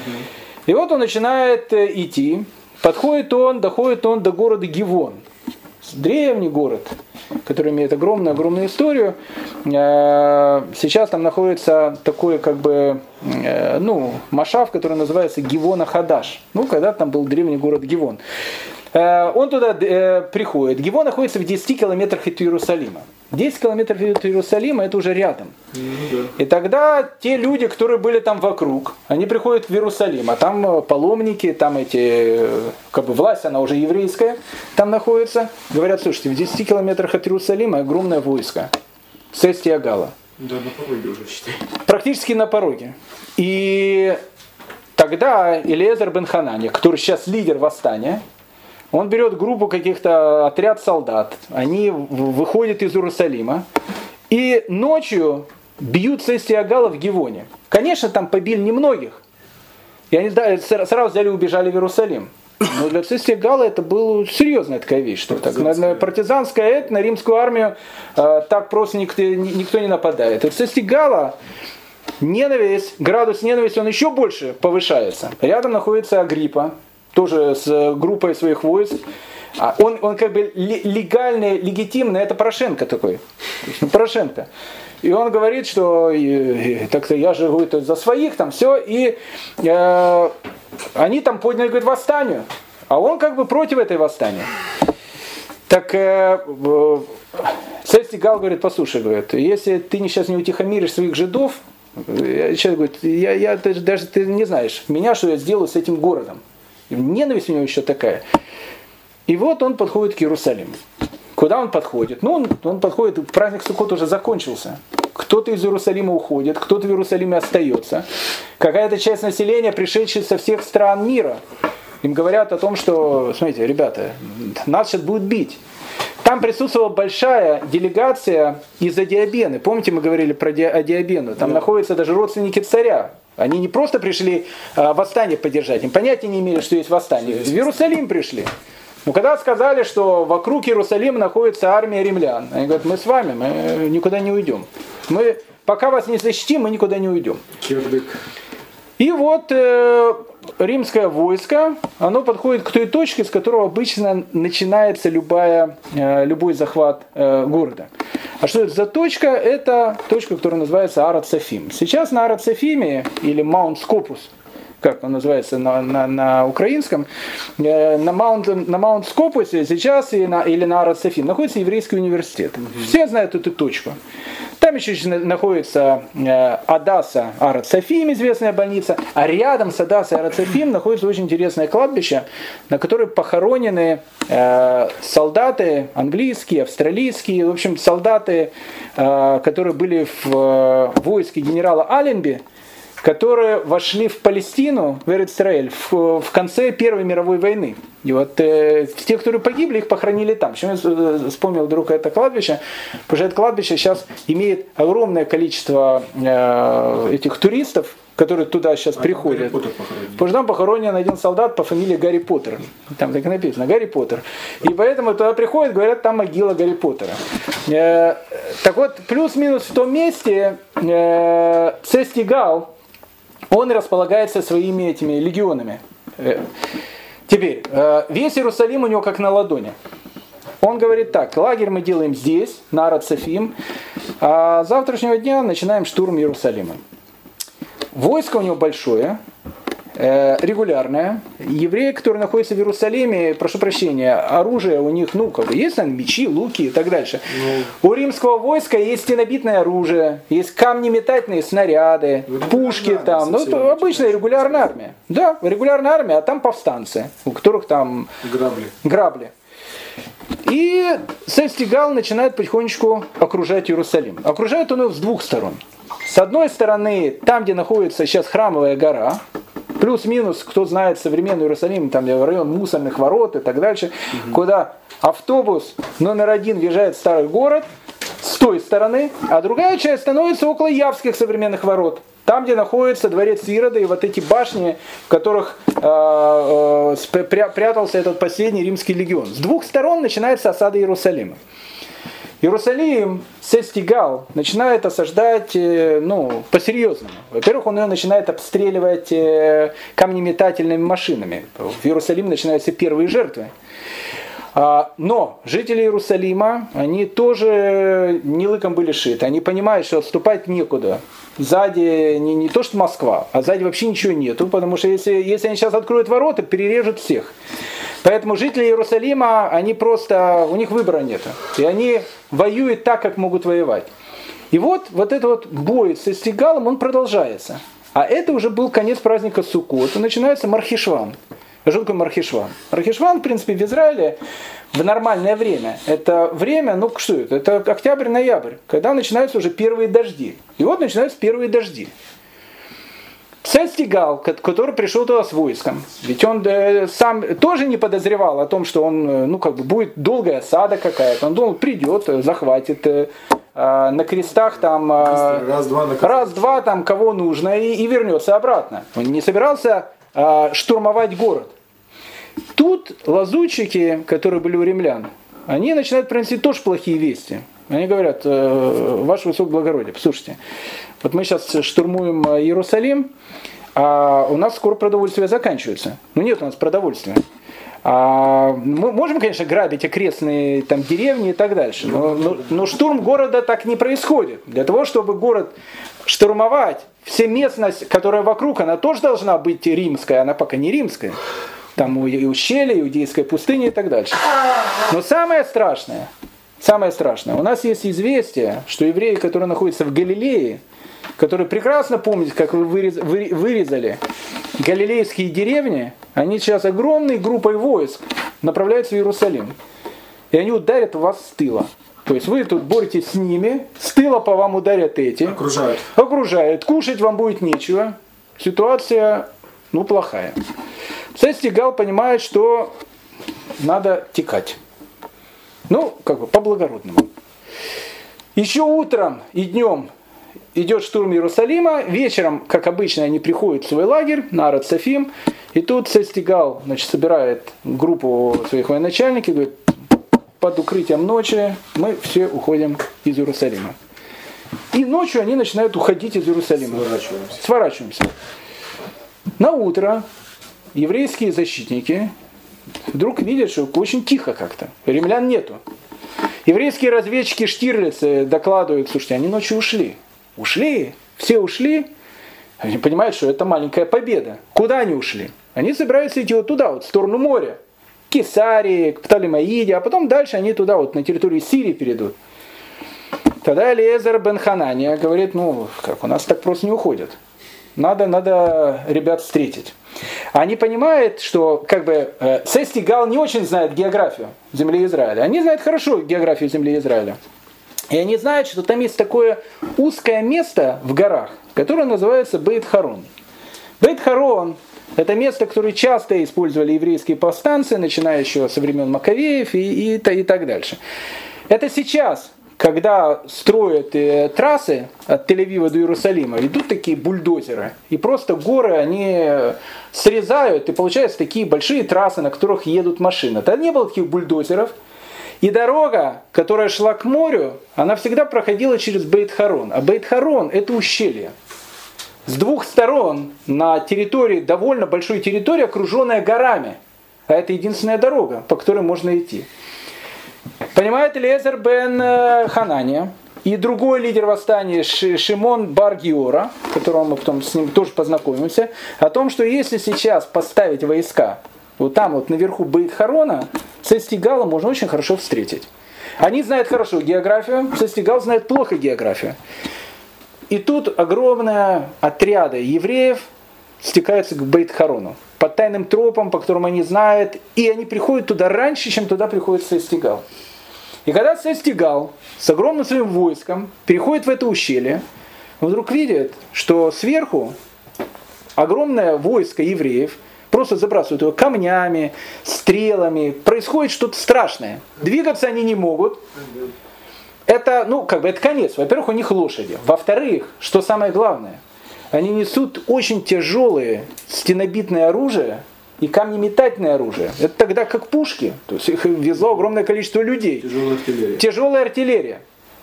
И вот он начинает идти. Подходит он, доходит он до города Гивон. Древний город, который имеет огромную-огромную историю. Сейчас там находится такой, как бы, ну, машав, который называется Гивона-Хадаш. Ну, когда-то там был древний город Гивон. Он туда приходит. Гивон находится в десяти километрах от Иерусалима. десять километров от Иерусалима, это уже рядом. И тогда те люди, которые были там вокруг, они приходят в Иерусалим, а там паломники, там эти, как бы власть, она уже еврейская, там находится. Говорят, слушайте, в десяти километрах от Иерусалима огромное войско. Цестия Галла. Да, на пороге уже, считай. Практически на пороге. И тогда Элиэзер Бен Ханани, который сейчас лидер восстания, он берет группу каких-то, отряд солдат. Они выходят из Иерусалима. И ночью бьют Цестия Галла в Гивоне. Конечно, там побили немногих. И они сразу взяли и убежали в Иерусалим. Но для Цестия Галла это была серьезная такая вещь. Что так, на партизанское это, на римскую армию э, так просто никто, никто не нападает. И Цестия Галла ненависть, градус ненависти, он еще больше повышается. Рядом находится Агриппа. Тоже с группой своих войск. Он, он как бы легальный, легитимный, это Порошенко такой. Порошенко. И он говорит, что так-то я же говорю, за своих там все. И э, они там подняли, говорит, восстанию. А он как бы против этой восстания. Так э, э, Цестий Галл говорит, послушай, говорит, если ты сейчас не утихомиришь своих жидов, человек говорит, я, я ты, даже ты не знаешь меня, что я сделаю с этим городом. Ненависть у него еще такая. И вот он подходит к Иерусалиму. Куда он подходит? Ну, он, он подходит, праздник Суккот уже закончился. Кто-то из Иерусалима уходит, кто-то в Иерусалиме остается. Какая-то часть населения, пришедшая со всех стран мира. Им говорят о том, что, смотрите, ребята, нас сейчас будут бить. Там присутствовала большая делегация из Адиабены. Помните, мы говорили про Адиабену? Там да. Находятся даже родственники царя. Они не просто пришли а, восстание поддержать, им понятия не имели, что есть восстание. В Иерусалим пришли. Но когда сказали, что вокруг Иерусалима находится армия римлян, они говорят, мы с вами, мы никуда не уйдем. Мы, пока вас не защитим, мы никуда не уйдем. Кирдык. И вот э, римское войско, оно подходит к той точке, с которой обычно начинается любая, э, любой захват э, города. А что это за точка? Это точка, которая называется Арацефим. Сейчас на Арацефиме, или Маунт Скопус, как он называется на, на, на украинском, э, на Маунт на Скопусе сейчас и на, или на Арацефим находится еврейский университет. Mm-hmm. Все знают эту точку. Там еще находится э, Адаса Арацефим, известная больница. А рядом с Адасой Арацефим находится очень интересное кладбище, на котором похоронены э, солдаты английские, австралийские, в общем, солдаты, э, которые были в э, войске генерала Аленби, которые вошли в Палестину, в Эрец-Исраэль, в, в конце Первой мировой войны. И вот э, те, которые погибли, их похоронили там. Почему я вспомнил вдруг это кладбище? Потому что это кладбище сейчас имеет огромное количество э, этих туристов, которые туда сейчас а приходят. Потому что там похоронен один солдат по фамилии Гарри Поттер. Там так и написано, Гарри Поттер. И поэтому туда приходят, говорят, там могила Гарри Поттера. Э, так вот, плюс-минус в том месте э, Цестий Галл, он располагается своими этими легионами. Теперь, весь Иерусалим у него как на ладони. Он говорит так: лагерь мы делаем здесь, на Арацефим, а с завтрашнего дня начинаем штурм Иерусалима. Войско у него большое, регулярное. Евреи, которые находятся в Иерусалиме, прошу прощения, оружие у них, ну, как бы, есть там мечи, луки и так дальше. Ну, у римского войска есть стенобитное оружие, есть камнеметательные снаряды, ну, пушки там. Ну, это обычная регулярная армия. Да, регулярная армия, а там повстанцы, у которых там грабли. грабли. И Цестий Галл начинает потихонечку окружать Иерусалим. Окружает он его с двух сторон. С одной стороны, там, где находится сейчас Храмовая гора, плюс-минус, кто знает современный Иерусалим, там район Мусорных ворот и так дальше, угу. Куда автобус номер один въезжает в старый город с той стороны, а другая часть становится около Явских современных ворот, там, где находится дворец Ирода и вот эти башни, в которых э, э, прятался этот последний римский легион. С двух сторон начинается осада Иерусалима. Иерусалим Цестий Галл начинает осаждать, ну, по-серьезному. Во-первых, он ее начинает обстреливать камнеметательными машинами. В Иерусалиме начинаются первые жертвы. Но жители Иерусалима, они тоже не лыком были шиты. Они понимают, что отступать некуда. Сзади не, не то, что Москва, а сзади вообще ничего нету. Потому что если, если они сейчас откроют ворота, перережут всех. Поэтому жители Иерусалима, они просто, у них выбора нет. И они воюют так, как могут воевать. И вот, вот этот вот бой с Цестий Галлом, он продолжается. А это уже был конец праздника Суккот. И начинается Мархишван. Что такое Мархишван? Мархишван, в принципе, в Израиле в нормальное время. Это время, ну что это? Это октябрь-ноябрь, когда начинаются уже первые дожди. И вот начинаются первые дожди. Цестий Галл, который пришел туда с войском, ведь он сам тоже не подозревал о том, что он, ну, как бы будет долгая осада какая-то. Он думал, придет, захватит на крестах там раз-два, раз, там кого нужно и, и вернется обратно. Он не собирался штурмовать город. Тут лазутчики, которые были у римлян, они начинают приносить тоже плохие вести. Они говорят: ваше высокоблагородие, послушайте, вот мы сейчас штурмуем Иерусалим, а у нас скоро продовольствие заканчивается. Ну нет у нас продовольствия. А мы можем, конечно, грабить окрестные там деревни и так дальше, но, но, но штурм города так не происходит. Для того, чтобы город штурмовать, вся местность, которая вокруг, она тоже должна быть римская, она пока не римская. Там и ущелье, и Иудейская пустыня и так дальше. Но самое страшное, самое страшное, у нас есть известие, что евреи, которые находятся в Галилее, которые прекрасно помнят, как вы вырезали галилейские деревни, они сейчас огромной группой войск направляются в Иерусалим. И они ударят вас с тыла. То есть вы тут боретесь с ними, с тыла по вам ударят эти. Окружают. Окружают. Кушать вам будет нечего. Ситуация, ну, плохая. Цестий Галл понимает, что надо текать. Ну, как бы по-благородному. Еще утром и днем идет штурм Иерусалима. Вечером, как обычно, они приходят в свой лагерь на Арацефим. И тут Цестий Галл, значит, собирает группу своих военачальников и говорит: под укрытием ночи мы все уходим из Иерусалима. И ночью они начинают уходить из Иерусалима. Сворачиваемся. Сворачиваемся. На утро еврейские защитники вдруг видят, что очень тихо как-то. Римлян нету. Еврейские разведчики Штирлицы докладывают: слушайте, они ночью ушли. Ушли, все ушли. Они понимают, что это маленькая победа. Куда они ушли? Они собираются идти вот туда, вот в сторону моря. К Кесарии, к Птолемаиде, а потом дальше они туда, вот на территорию Сирии перейдут. Тогда Элиэзер Бен Ханани говорит: ну, как у нас так просто не уходят. Надо, надо ребят встретить. Они понимают, что, как бы, Цестий Галл не очень знает географию земли Израиля. Они знают хорошо географию земли Израиля. И они знают, что там есть такое узкое место в горах, которое называется Бейт-Хорон. Бейт-Хорон – это место, которое часто использовали еврейские повстанцы, начиная еще со времен Маккавеев и, и, и так дальше. Это сейчас, когда строят э, трассы от Тель-Авива до Иерусалима, идут такие бульдозеры, и просто горы они срезают, и получаются такие большие трассы, на которых едут машины. Там не было таких бульдозеров, и дорога, которая шла к морю, она всегда проходила через Бейт-Хорон. А Бейт-Хорон – это ущелье. С двух сторон на территории, довольно большой территории, окруженная горами. А это единственная дорога, по которой можно идти. Понимает Элиэзер Бен Ханани и другой лидер восстания Шимон Бар-Гиора, которого мы потом с ним тоже познакомимся, о том, что если сейчас поставить войска вот там вот наверху Бейт-Хорона, Цестия Галла можно очень хорошо встретить. Они знают хорошо географию, Цестий Галл знает плохо географию. И тут огромные отряды евреев стекаются к Бейт-Хорону по тайным тропам, по которым они знают, и они приходят туда раньше, чем туда приходит Цестий Галл. И когда Цестий Галл с огромным своим войском переходит в это ущелье, он вдруг видит, что сверху огромное войско евреев просто забрасывают его камнями, стрелами, происходит что-то страшное. Двигаться они не могут. Это, ну, как бы, это конец. Во-первых, у них лошади. Во-вторых, что самое главное, они несут очень тяжелые стенобитное оружие и камнеметательное оружие. Это тогда как пушки. То есть их везло огромное количество людей. Тяжелая артиллерия. Тяжелая артиллерия.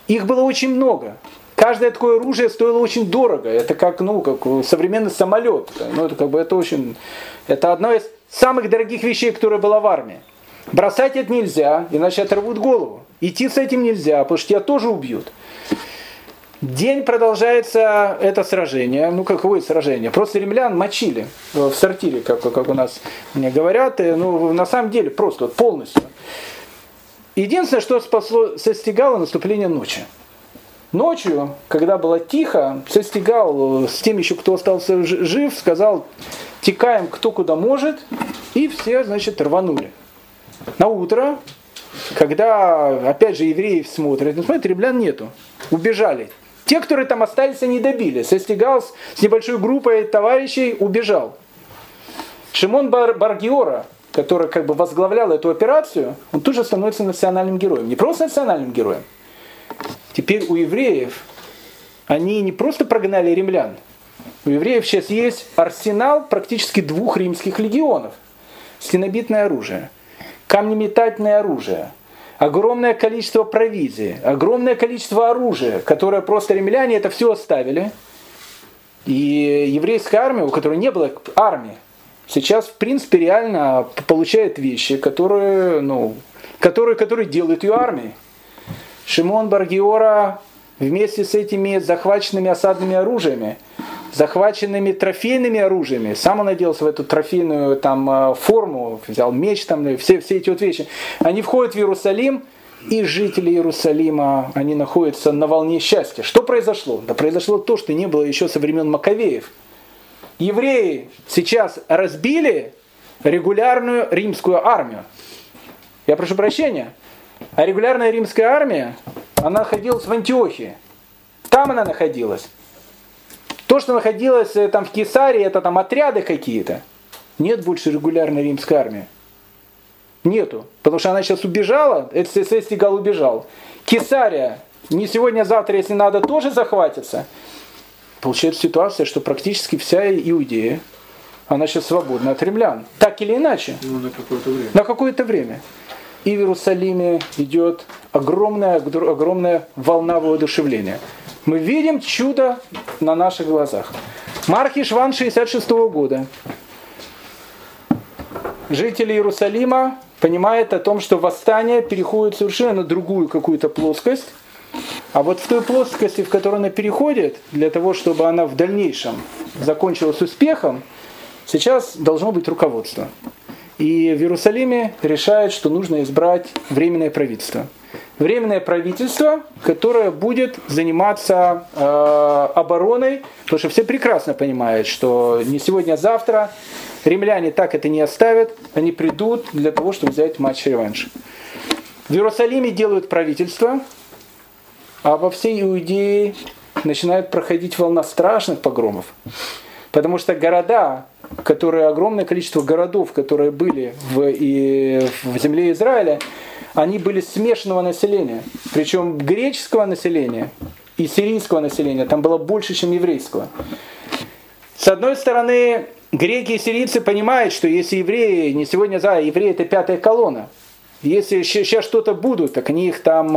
Их было очень много. Каждое такое оружие стоило очень дорого. Это как, ну, как современный самолет. Ну, это, как бы, это, очень... это одно из самых дорогих вещей, которая была в армии. Бросать это нельзя, иначе оторвут голову. Идти с этим нельзя, потому что тебя тоже убьют. День продолжается это сражение. Ну, какое сражение? Просто римлян мочили в сортире, как, как у нас мне говорят. Ну, на самом деле, просто вот, полностью. Единственное, что спасло Цестия Галла, наступление ночи. Ночью, когда было тихо, Цестий Галл с тем еще, кто остался жив, сказал: текаем кто куда может. И все, значит, рванули. На утро, когда, опять же, евреи смотрят, ну, смотрят, римлян нету, убежали. Те, которые там остались, они добили. Цестий Галл с небольшой группой товарищей убежал. Шимон Бар-Гиора, который как бы возглавлял эту операцию, он тут же становится национальным героем. Не просто национальным героем. Теперь у евреев, они не просто прогнали римлян. У евреев сейчас есть арсенал практически двух римских легионов. Стенобитное оружие, камнеметательное оружие, огромное количество провизии, огромное количество оружия, которое просто римляне это все оставили. И еврейская армия, у которой не было армии, сейчас в принципе реально получает вещи, которые, ну, которые, которые делают ее армией. Шимон Бар-Гиора вместе с этими захваченными осадными оружиями, захваченными трофейными оружиями. Сам он оделся в эту трофейную там, форму, взял меч, там, все, все эти вот вещи. Они входят в Иерусалим, и жители Иерусалима, они находятся на волне счастья. Что произошло? Да произошло то, что не было еще со времен Маккавеев. Евреи сейчас разбили регулярную римскую армию. Я прошу прощения. А регулярная римская армия, она находилась в Антиохии. Там она находилась. То, что находилось там в Кесарии, это там отряды какие-то. Нет больше регулярной римской армии. Нету. Потому что она сейчас убежала, это Цестий Галл убежал. Кесария не сегодня, а завтра, если надо, тоже захватится. Получается ситуация, что практически вся Иудея, она сейчас свободна от римлян. Так или иначе. Ну, на какое-то время. На какое-то время. И в Иерусалиме идет огромная, огромная волна воодушевления. Мы видим чудо на наших глазах. Мархишван шестьдесят шестого года. Жители Иерусалима понимают о том, что восстание переходит совершенно на другую какую-то плоскость. А вот в той плоскости, в которой она переходит, для того, чтобы она в дальнейшем закончилась успехом, сейчас должно быть руководство. И в Иерусалиме решают, что нужно избрать временное правительство. Временное правительство, которое будет заниматься э, обороной, потому что все прекрасно понимают, что не сегодня, а завтра римляне так это не оставят, они придут для того, чтобы взять матч-реванш. В Иерусалиме делают правительство, а во всей Иудее начинает проходить волна страшных погромов. Потому что города, которые, огромное количество городов, которые были в, и, в земле Израиля, они были смешанного населения. Причем греческого населения и сирийского населения там было больше, чем еврейского. С одной стороны, греки и сирийцы понимают, что если евреи, не сегодня, за, евреи это пятая колонна. Если сейчас что-то будут, так они их там,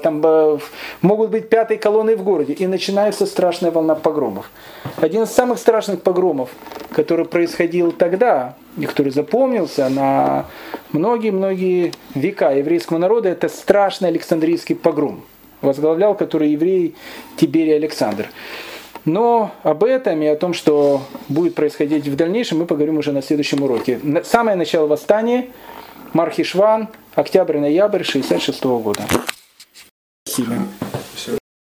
там могут быть пятой колонной в городе. И начинается страшная волна погромов. Один из самых страшных погромов, который происходил тогда, и который запомнился на многие-многие века еврейскому народу, это страшный Александрийский погром, возглавлял который еврей Тиберий Александр. Но об этом и о том, что будет происходить в дальнейшем, мы поговорим уже на следующем уроке. Самое начало восстания. Мархишван, октябрь-ноябрь шестьдесят шестого года. Спасибо.